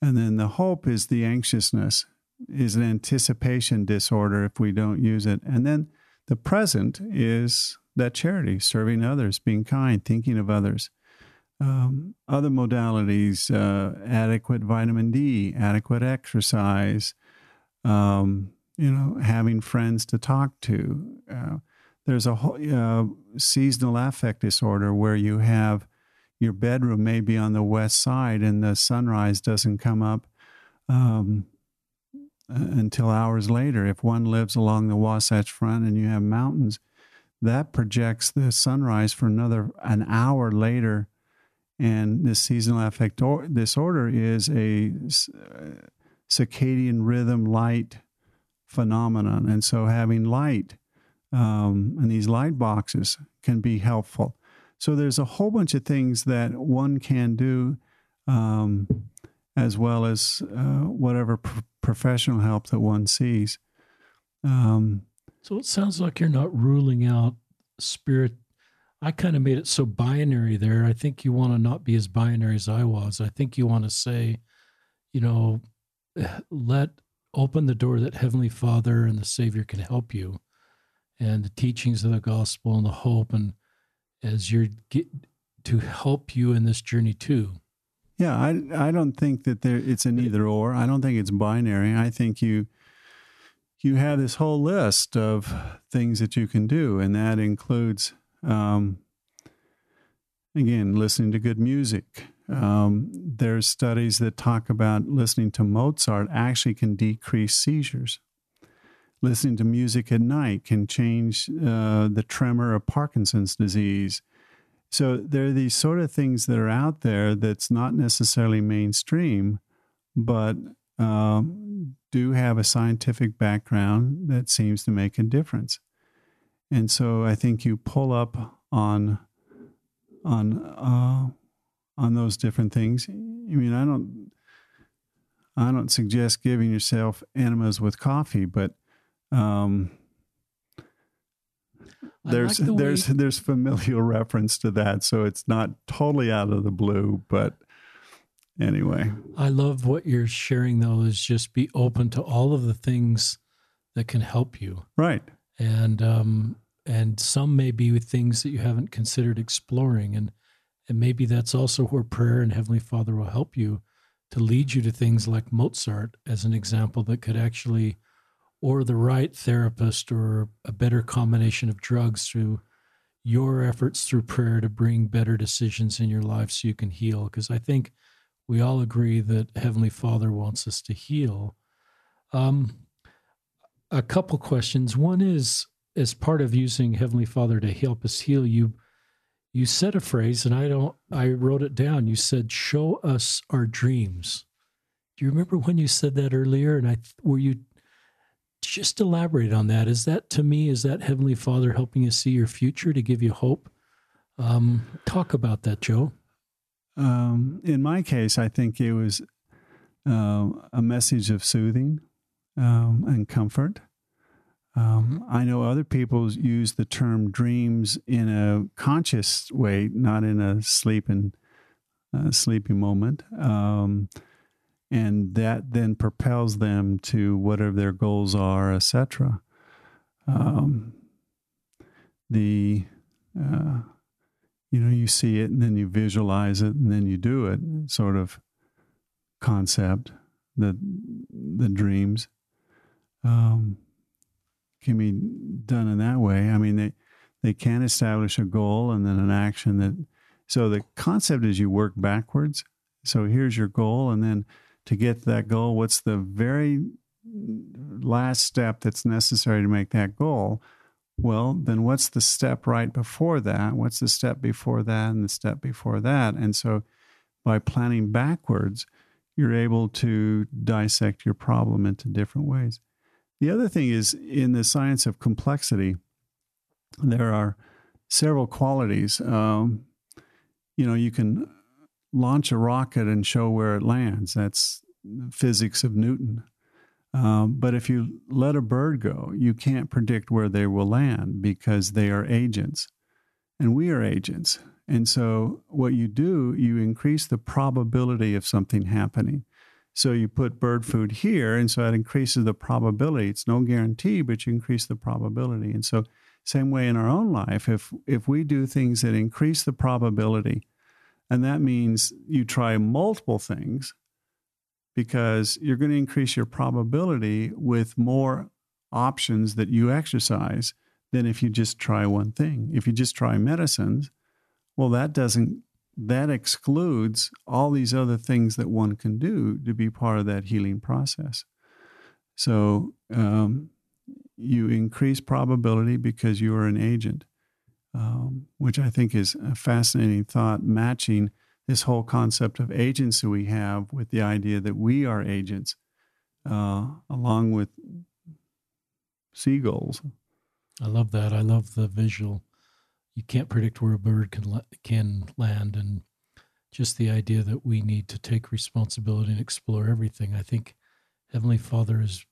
And then the hope is the anxiousness, is an anticipation disorder if we don't use it. And then the present is that charity, serving others, being kind, thinking of others. Um, other modalities, uh, adequate vitamin D, adequate exercise, um, you know, having friends to talk to. Uh, there's a whole uh, seasonal affect disorder where you have your bedroom may be on the west side and the sunrise doesn't come up um, until hours later. If one lives along the Wasatch Front and you have mountains, that projects the sunrise for another an hour later. And this seasonal affect disorder is a circadian rhythm light phenomenon. And so having light um, and these light boxes can be helpful. So there's a whole bunch of things that one can do um, as well as uh, whatever pro- professional help that one sees. Um, so it sounds like you're not ruling out spirit. I kind of made it so binary there. I think you want to not be as binary as I was. I think you want to say, you know, let open the door that Heavenly Father and the Savior can help you, and the teachings of the gospel and the hope, and as you're get, to help you in this journey too. Yeah, I I don't think that there it's an either or. I don't think it's binary. I think you. You have this whole list of things that you can do, and that includes, um, again, listening to good music. Um, there's studies that talk about listening to Mozart actually can decrease seizures. Listening to music at night can change uh, the tremor of Parkinson's disease. So there are these sort of things that are out there that's not necessarily mainstream, but Um, do have a scientific background that seems to make a difference. And so I think you pull up on on uh, on those different things. I mean, I don't I don't suggest giving yourself enemas with coffee, but um, there's like the there's way- there's familial reference to that, so it's not totally out of the blue, but. Anyway, I love what you're sharing, though, is just be open to all of the things that can help you. Right. And um, and some may be things that you haven't considered exploring. And, and maybe that's also where prayer and Heavenly Father will help you to lead you to things like Mozart, as an example, that could actually, or the right therapist or a better combination of drugs through your efforts through prayer to bring better decisions in your life so you can heal. Because I think we all agree that Heavenly Father wants us to heal. Um, a couple questions. One is, as part of using Heavenly Father to help us heal, you you said a phrase, and I don't. I wrote it down. You said, "Show us our dreams." Do you remember when you said that earlier? And I were you just elaborate on that? Is that to me? Is that Heavenly Father helping you see your future to give you hope? Um, talk about that, Joe. Um, in my case, I think it was uh, a message of soothing um, and comfort. Um, I know other people use the term dreams in a conscious way, not in a sleep and uh, sleepy moment, um, and that then propels them to whatever their goals are, et cetera. Um, the uh, You know, you see it, and then you visualize it, and then you do it, sort of concept, the the dreams um, can be done in that way. I mean, they, they can establish a goal and then an action. That so the concept is you work backwards. So here's your goal, and then to get to that goal, what's the very last step that's necessary to make that goal? Well, then what's the step right before that? What's the step before that and the step before that? And so by planning backwards, you're able to dissect your problem into different ways. The other thing is, in the science of complexity, there are several qualities. Um, you know, you can launch a rocket and show where it lands. That's the physics of Newton. Um, but if you let a bird go, you can't predict where they will land because they are agents and we are agents. And so what you do, you increase the probability of something happening. So you put bird food here, and so that increases the probability. It's no guarantee, but you increase the probability. And so same way in our own life, if if we do things that increase the probability, and that means you try multiple things, because you're going to increase your probability with more options that you exercise than if you just try one thing. If you just try medicines, well, that doesn't, that excludes all these other things that one can do to be part of that healing process. So um, you increase probability because you are an agent, um, which I think is a fascinating thought, matching this whole concept of agency we have with the idea that we are agents, uh, along with seagulls. I love that. I love the visual. You can't predict where a bird can can land, and just the idea that we need to take responsibility and explore everything. I think Heavenly Father has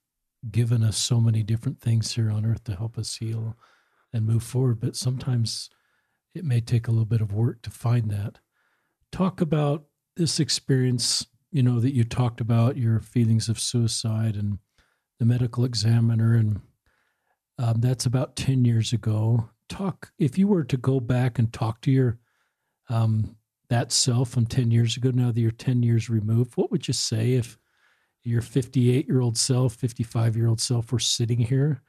given us so many different things here on earth to help us heal and move forward, but sometimes it may take a little bit of work to find that. Talk about this experience, you know, that you talked about, your feelings of suicide and the medical examiner, and um, that's about ten years ago. Talk, if you were to go back and talk to your, um, that self from ten years ago, now that you're ten years removed, what would you say if your fifty-eight-year-old self, fifty-five-year-old self were sitting here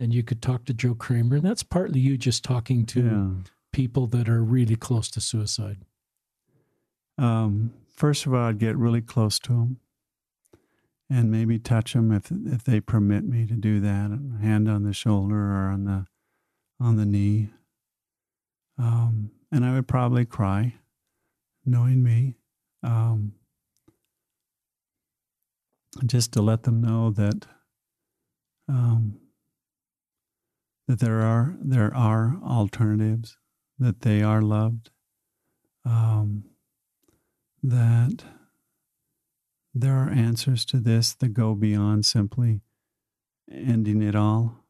and you could talk to Joe Kramer? And that's partly you just talking to yeah. people that are really close to suicide. Um, first of all, I'd get really close to them and maybe touch them if if they permit me to do that, a hand on the shoulder or on the on the knee. Um, and I would probably cry, knowing me, um, just to let them know that um, that there are there are alternatives, that they are loved. Um, that there are answers to this that go beyond simply ending it all,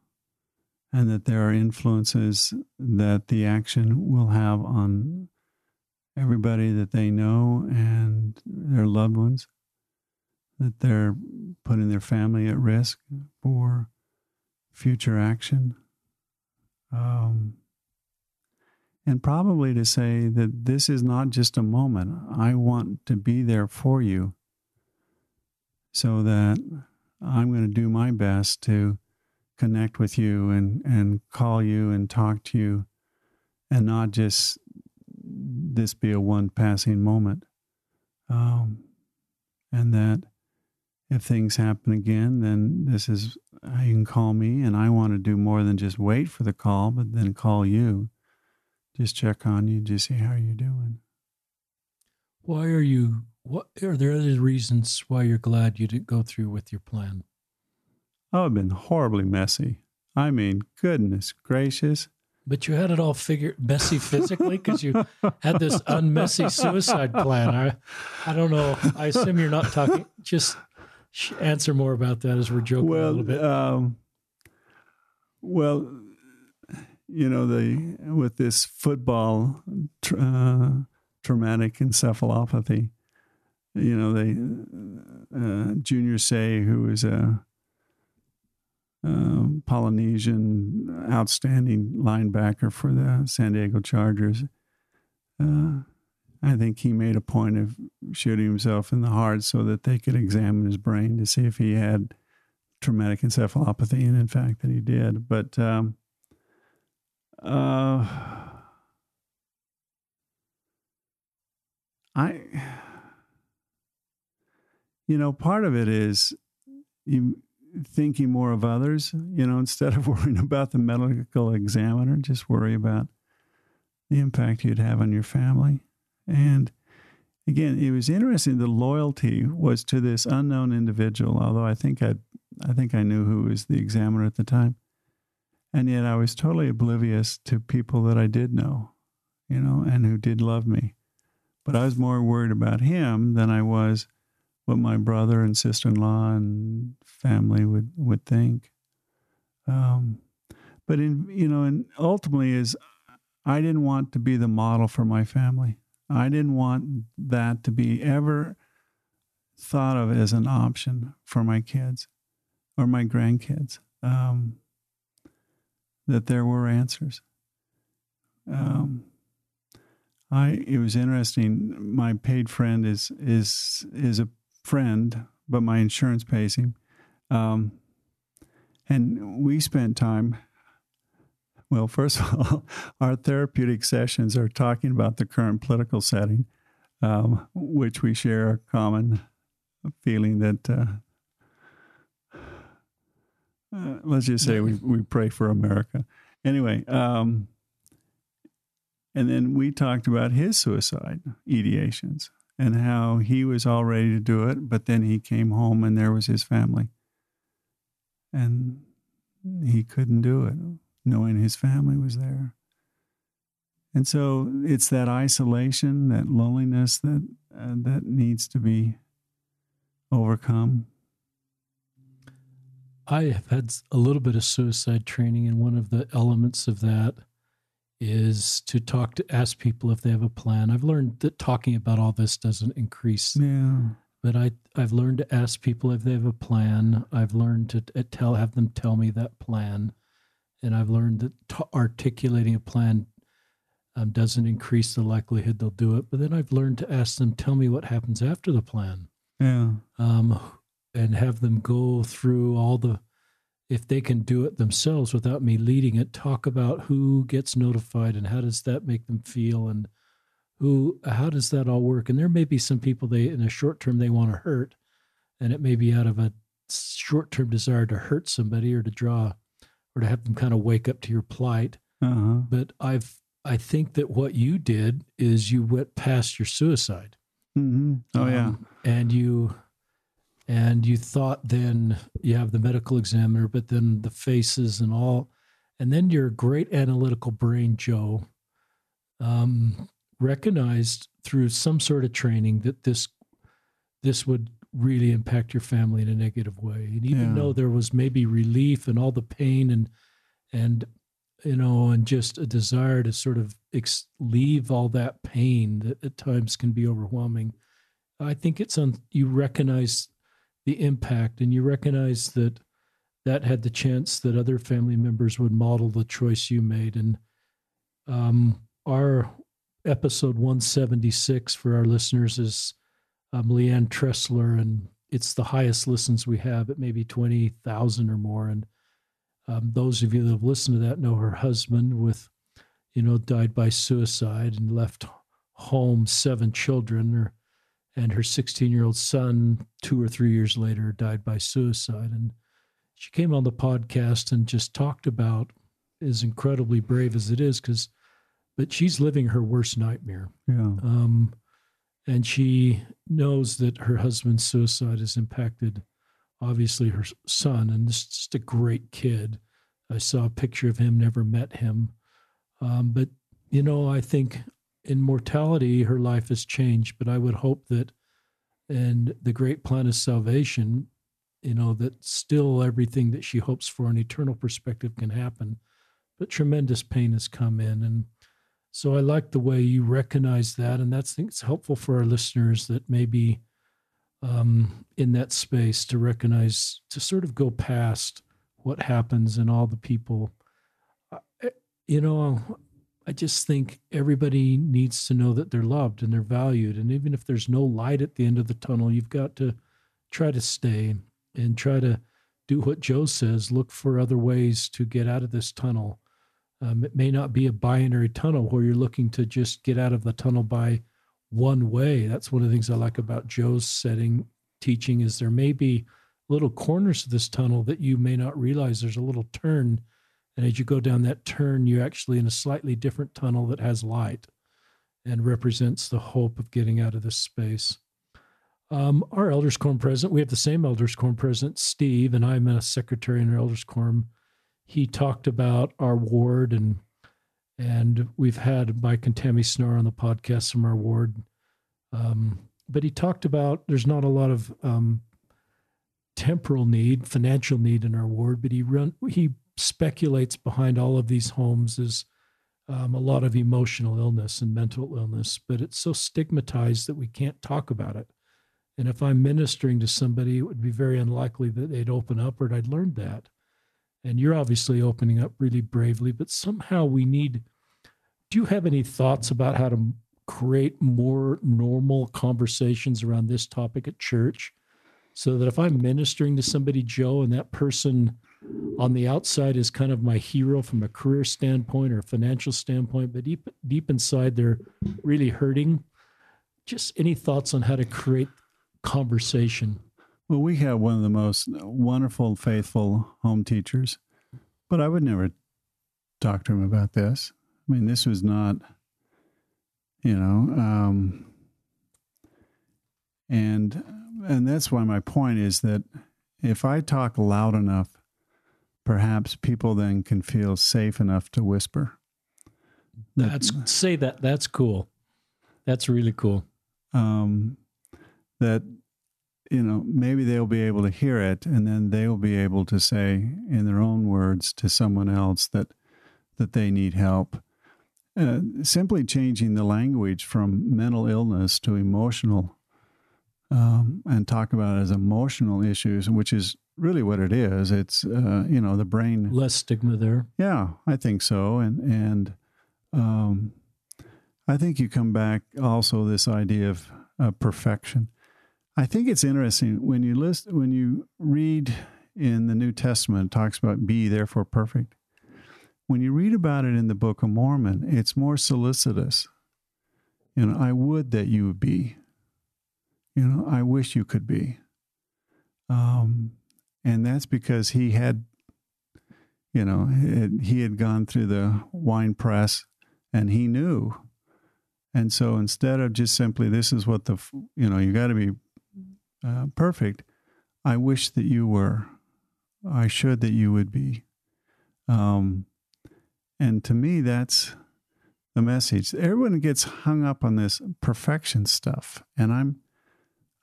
and that there are influences that the action will have on everybody that they know and their loved ones, that they're putting their family at risk for future action. Um, And probably to say that this is not just a moment. I want to be there for you so that I'm going to do my best to connect with you and, and call you and talk to you, and not just this be a one passing moment. Um, and that if things happen again, then this is, you can call me, and I want to do more than just wait for the call, but then call you. Just check on you, just see how you're doing. Why are you, what, are there other reasons why you're glad you didn't go through with your plan? Oh, I've been horribly messy. I mean, goodness gracious. But you had it all figured, messy physically, because you had this unmessy suicide plan. I, I don't know. I assume you're not talking, just answer more about that as we're joking well, a little bit. Um, well, You know, the with this football uh, traumatic encephalopathy, you know, they uh, Junior Say, who is a, a Polynesian outstanding linebacker for the San Diego Chargers, uh, I think he made a point of shooting himself in the heart so that they could examine his brain to see if he had traumatic encephalopathy, and in fact that he did. But um, Uh, I, you know, part of it is you thinking more of others, you know, instead of worrying about the medical examiner, just worry about the impact you'd have on your family. And again, it was interesting. The loyalty was to this unknown individual, although I think I, I think I knew who was the examiner at the time. And yet I was totally oblivious to people that I did know, you know, and who did love me. But I was more worried about him than I was what my brother and sister-in-law and family would, would think. Um, but in, you know, and ultimately is I didn't want to be the model for my family. I didn't want that to be ever thought of as an option for my kids or my grandkids, um, that there were answers. Um, I, it was interesting. My paid friend is, is, is a friend, but my insurance pays him. Um, and we spent time, well, first of all, our therapeutic sessions are talking about the current political setting, um, which we share a common feeling that, uh, uh let's just say we, we pray for America anyway. Um, And then we talked about his suicide ideations and how he was all ready to do it, but then he came home and there was his family. And he couldn't do it, knowing his family was there. And so it's that isolation, that loneliness that uh, that needs to be overcome. I have had a little bit of suicide training, and one of the elements of that is to talk to ask people if they have a plan. I've learned that talking about all this doesn't increase. Yeah. But I, I've learned to ask people if they have a plan. I've learned to tell, have them tell me that plan. And I've learned that t- articulating a plan um, doesn't increase the likelihood they'll do it. But then I've learned to ask them, tell me what happens after the plan. Yeah. Um, and have them go through all the, if they can do it themselves without me leading it, talk about who gets notified and how does that make them feel and who, how does that all work? And there may be some people they, in the short term, they want to hurt, and it may be out of a short-term desire to hurt somebody or to draw or to have them kind of wake up to your plight. Uh-huh. But I've, I think that what you did is you went past your suicide. Mm-hmm. Oh um, yeah. And you, And you thought then you have the medical examiner, but then the faces and all. And then your great analytical brain, Joe, um, recognized through some sort of training that this this would really impact your family in a negative way. And even yeah. though there was maybe relief and all the pain and, and you know, and just a desire to sort of ex- leave all that pain that at times can be overwhelming, I think it's on you recognize the impact, and you recognize that that had the chance that other family members would model the choice you made. And um, our episode one seventy-six for our listeners is um, Leanne Tressler, and it's the highest listens we have at maybe twenty thousand or more. And um, those of you that have listened to that know her husband with, you know, died by suicide and left home, seven children, or and her sixteen-year-old son, two or three years later, died by suicide. And she came on the podcast and just talked about, as incredibly brave as it is, because, but she's living her worst nightmare. Yeah. Um, and she knows that her husband's suicide has impacted, obviously, her son. And this is just a great kid. I saw a picture of him, never met him. Um, but, you know, I think in mortality, her life has changed, but I would hope that, and the great plan of salvation, you know, that still everything that she hopes for an eternal perspective can happen, but tremendous pain has come in. And so I like the way you recognize that. And that's, I think it's helpful for our listeners that maybe um, in that space to recognize, to sort of go past what happens and all the people, you know, I just think everybody needs to know that they're loved and they're valued. And even if there's no light at the end of the tunnel, you've got to try to stay and try to do what Joe says, look for other ways to get out of this tunnel. Um, it may not be a binary tunnel where you're looking to just get out of the tunnel by one way. That's one of the things I like about Joe's setting, teaching, is there may be little corners of this tunnel that you may not realize there's a little turn. And as you go down that turn, you're actually in a slightly different tunnel that has light and represents the hope of getting out of this space. Um, our elders quorum president, we have the same elders quorum president, Steve, and I'm a secretary in our elders quorum. He talked about our ward, and and we've had Mike and Tammy Snarr on the podcast from our ward. Um, but he talked about there's not a lot of um, temporal need, financial need in our ward, but he run, he speculates behind all of these homes is um, a lot of emotional illness and mental illness, but it's so stigmatized that we can't talk about it. And if I'm ministering to somebody, it would be very unlikely that they'd open up or I'd learned that. And you're obviously opening up really bravely, but somehow we need, do you have any thoughts about how to create more normal conversations around this topic at church? So that if I'm ministering to somebody, Joe, and that person on the outside is kind of my hero from a career standpoint or a financial standpoint, but deep, deep inside they're really hurting. Just any thoughts on how to create conversation? Well, we have one of the most wonderful, faithful home teachers, but I would never talk to him about this. I mean, this was not, you know, um, and and that's why my point is that if I talk loud enough, perhaps people then can feel safe enough to whisper. That's that, say that. That's cool. That's really cool. Um, that, you know, maybe they'll be able to hear it, and then they'll be able to say in their own words to someone else that that they need help. Uh, simply changing the language from mental illness to emotional, um, and talk about it as emotional issues, which is really what it is. It's, uh, you know, the brain. Less stigma there. Yeah, I think so. And, and um, I think you come back also this idea of uh, perfection. I think it's interesting when you list, when you read in the New Testament, it talks about be therefore perfect. When you read about it in the Book of Mormon, it's more solicitous. You know, I would that you would be. You know, I wish you could be. Um, and that's because he had, you know, it, he had gone through the wine press and he knew. And so instead of just simply, this is what the, you know, you got to be uh, perfect. I wish that you were. I should that you would be. Um, And to me, that's the message. Everyone gets hung up on this perfection stuff. And I'm,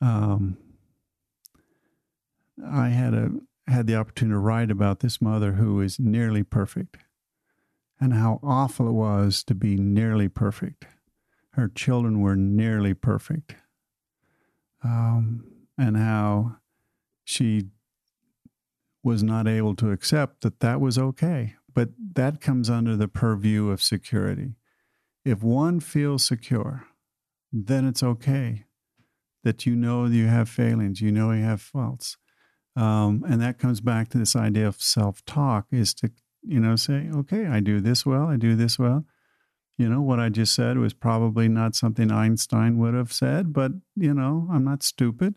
um, I had a had the opportunity to write about this mother who is nearly perfect, and how awful it was to be nearly perfect. Her children were nearly perfect, um, and how she was not able to accept that that was okay. But that comes under the purview of security. If one feels secure, then it's okay that you know you have failings, you know you have faults. Um, and that comes back to this idea of self-talk is to, you know, say, okay, I do this well, I do this well. You know, what I just said was probably not something Einstein would have said, but, you know, I'm not stupid.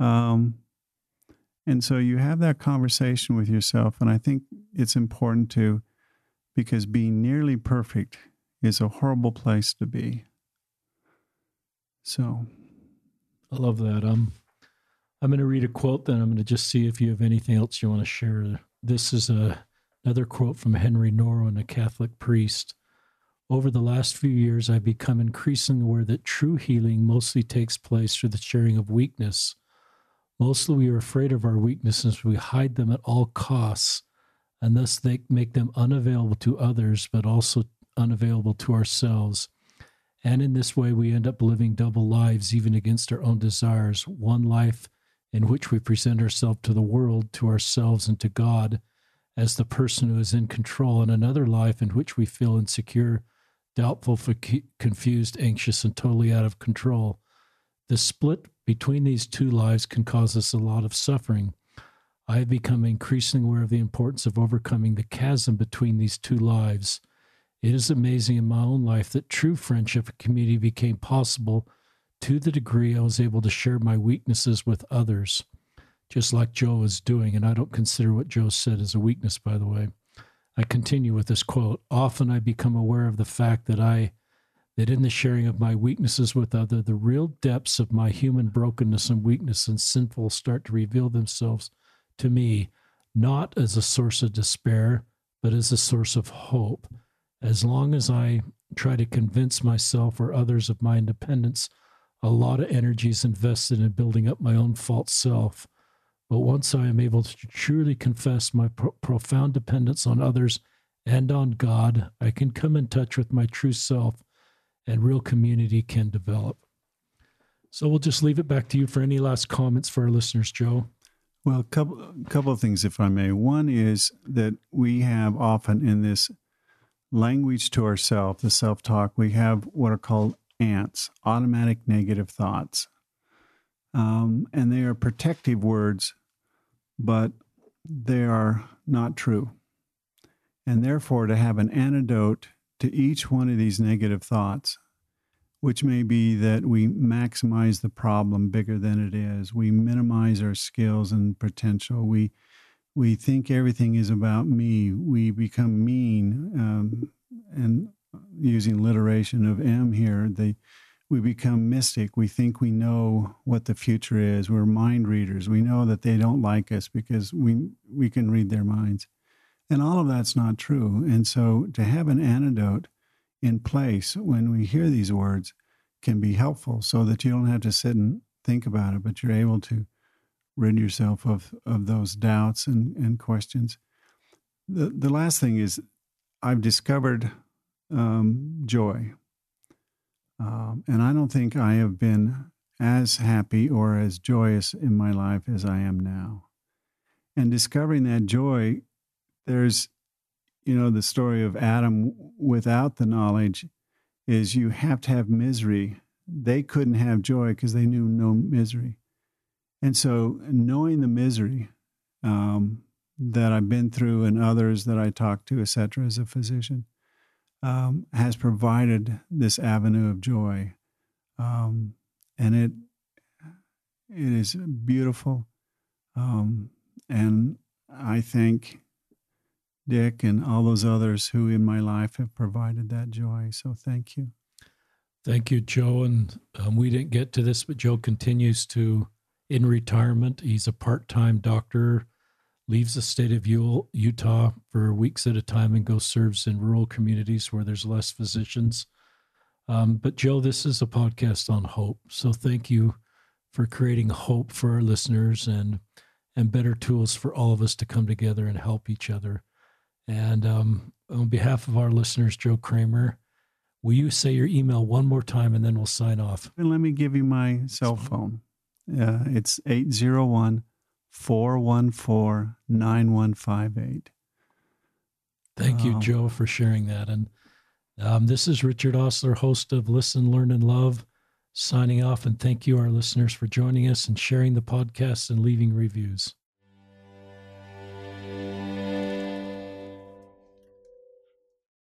Um And so you have that conversation with yourself. And I think it's important to, because being nearly perfect is a horrible place to be. So. I love that. Um, I'm going to read a quote, then I'm going to just see if you have anything else you want to share. This is a, another quote from Henry Noren, a Catholic priest. Over the last few years, I've become increasingly aware that true healing mostly takes place through the sharing of weakness. Mostly we are afraid of our weaknesses. We hide them at all costs, and thus they make them unavailable to others, but also unavailable to ourselves. And in this way, we end up living double lives, even against our own desires. One life in which we present ourselves to the world, to ourselves, and to God as the person who is in control, and another life in which we feel insecure, doubtful, confused, anxious, and totally out of control. The split between these two lives can cause us a lot of suffering. I have become increasingly aware of the importance of overcoming the chasm between these two lives. It is amazing in my own life that true friendship and community became possible to the degree I was able to share my weaknesses with others, just like Joe is doing. And I don't consider what Joe said as a weakness, by the way. I continue with this quote. Often I become aware of the fact that I that in the sharing of my weaknesses with others, the real depths of my human brokenness and weakness and sinful start to reveal themselves to me, not as a source of despair, but as a source of hope. As long as I try to convince myself or others of my independence, a lot of energy is invested in building up my own false self. But once I am able to truly confess my pro- profound dependence on others and on God, I can come in touch with my true self, and real community can develop. So we'll just leave it back to you for any last comments for our listeners, Joe. Well, a couple, couple of things, if I may. One is that we have often in this language to ourselves, the self-talk, we have what are called A N Ts, automatic negative thoughts. Um, and they are protective words, but they are not true. And therefore, to have an antidote to each one of these negative thoughts, which may be that we maximize the problem bigger than it is, we minimize our skills and potential, we we think everything is about me, we become mean, um, and using alliteration of M here, the we become mystic. We think we know what the future is. We're mind readers. We know that they don't like us because we we can read their minds. And all of that's not true. And so to have an antidote in place when we hear these words can be helpful so that you don't have to sit and think about it, but you're able to rid yourself of, of those doubts and, and questions. The, the last thing is I've discovered um, joy. Um, and I don't think I have been as happy or as joyous in my life as I am now. And discovering that joy, there's, you know, the story of Adam without the knowledge is you have to have misery. They couldn't have joy because they knew no misery. And so knowing the misery um, that I've been through and others that I talk to, et cetera, as a physician, Um, has provided this avenue of joy. Um, and it it is beautiful. Um, and I thank Dick and all those others who in my life have provided that joy. So thank you. Thank you, Joe. And um, we didn't get to this, but Joe continues to, in retirement, he's a part-time doctor, leaves the state of Utah for weeks at a time and goes serves in rural communities where there's less physicians. Um, but Joe, this is a podcast on hope. So thank you for creating hope for our listeners and, and better tools for all of us to come together and help each other. And um, on behalf of our listeners, Joe Kramer, will you say your email one more time and then we'll sign off? And let me give you my cell phone. Uh, it's eight oh one, four one four, nine one five eight. Thank you, um, Joe, for sharing that. And um, this is Richard Osler, host of Listen, Learn, and Love, signing off. And thank you, our listeners, for joining us and sharing the podcast and leaving reviews.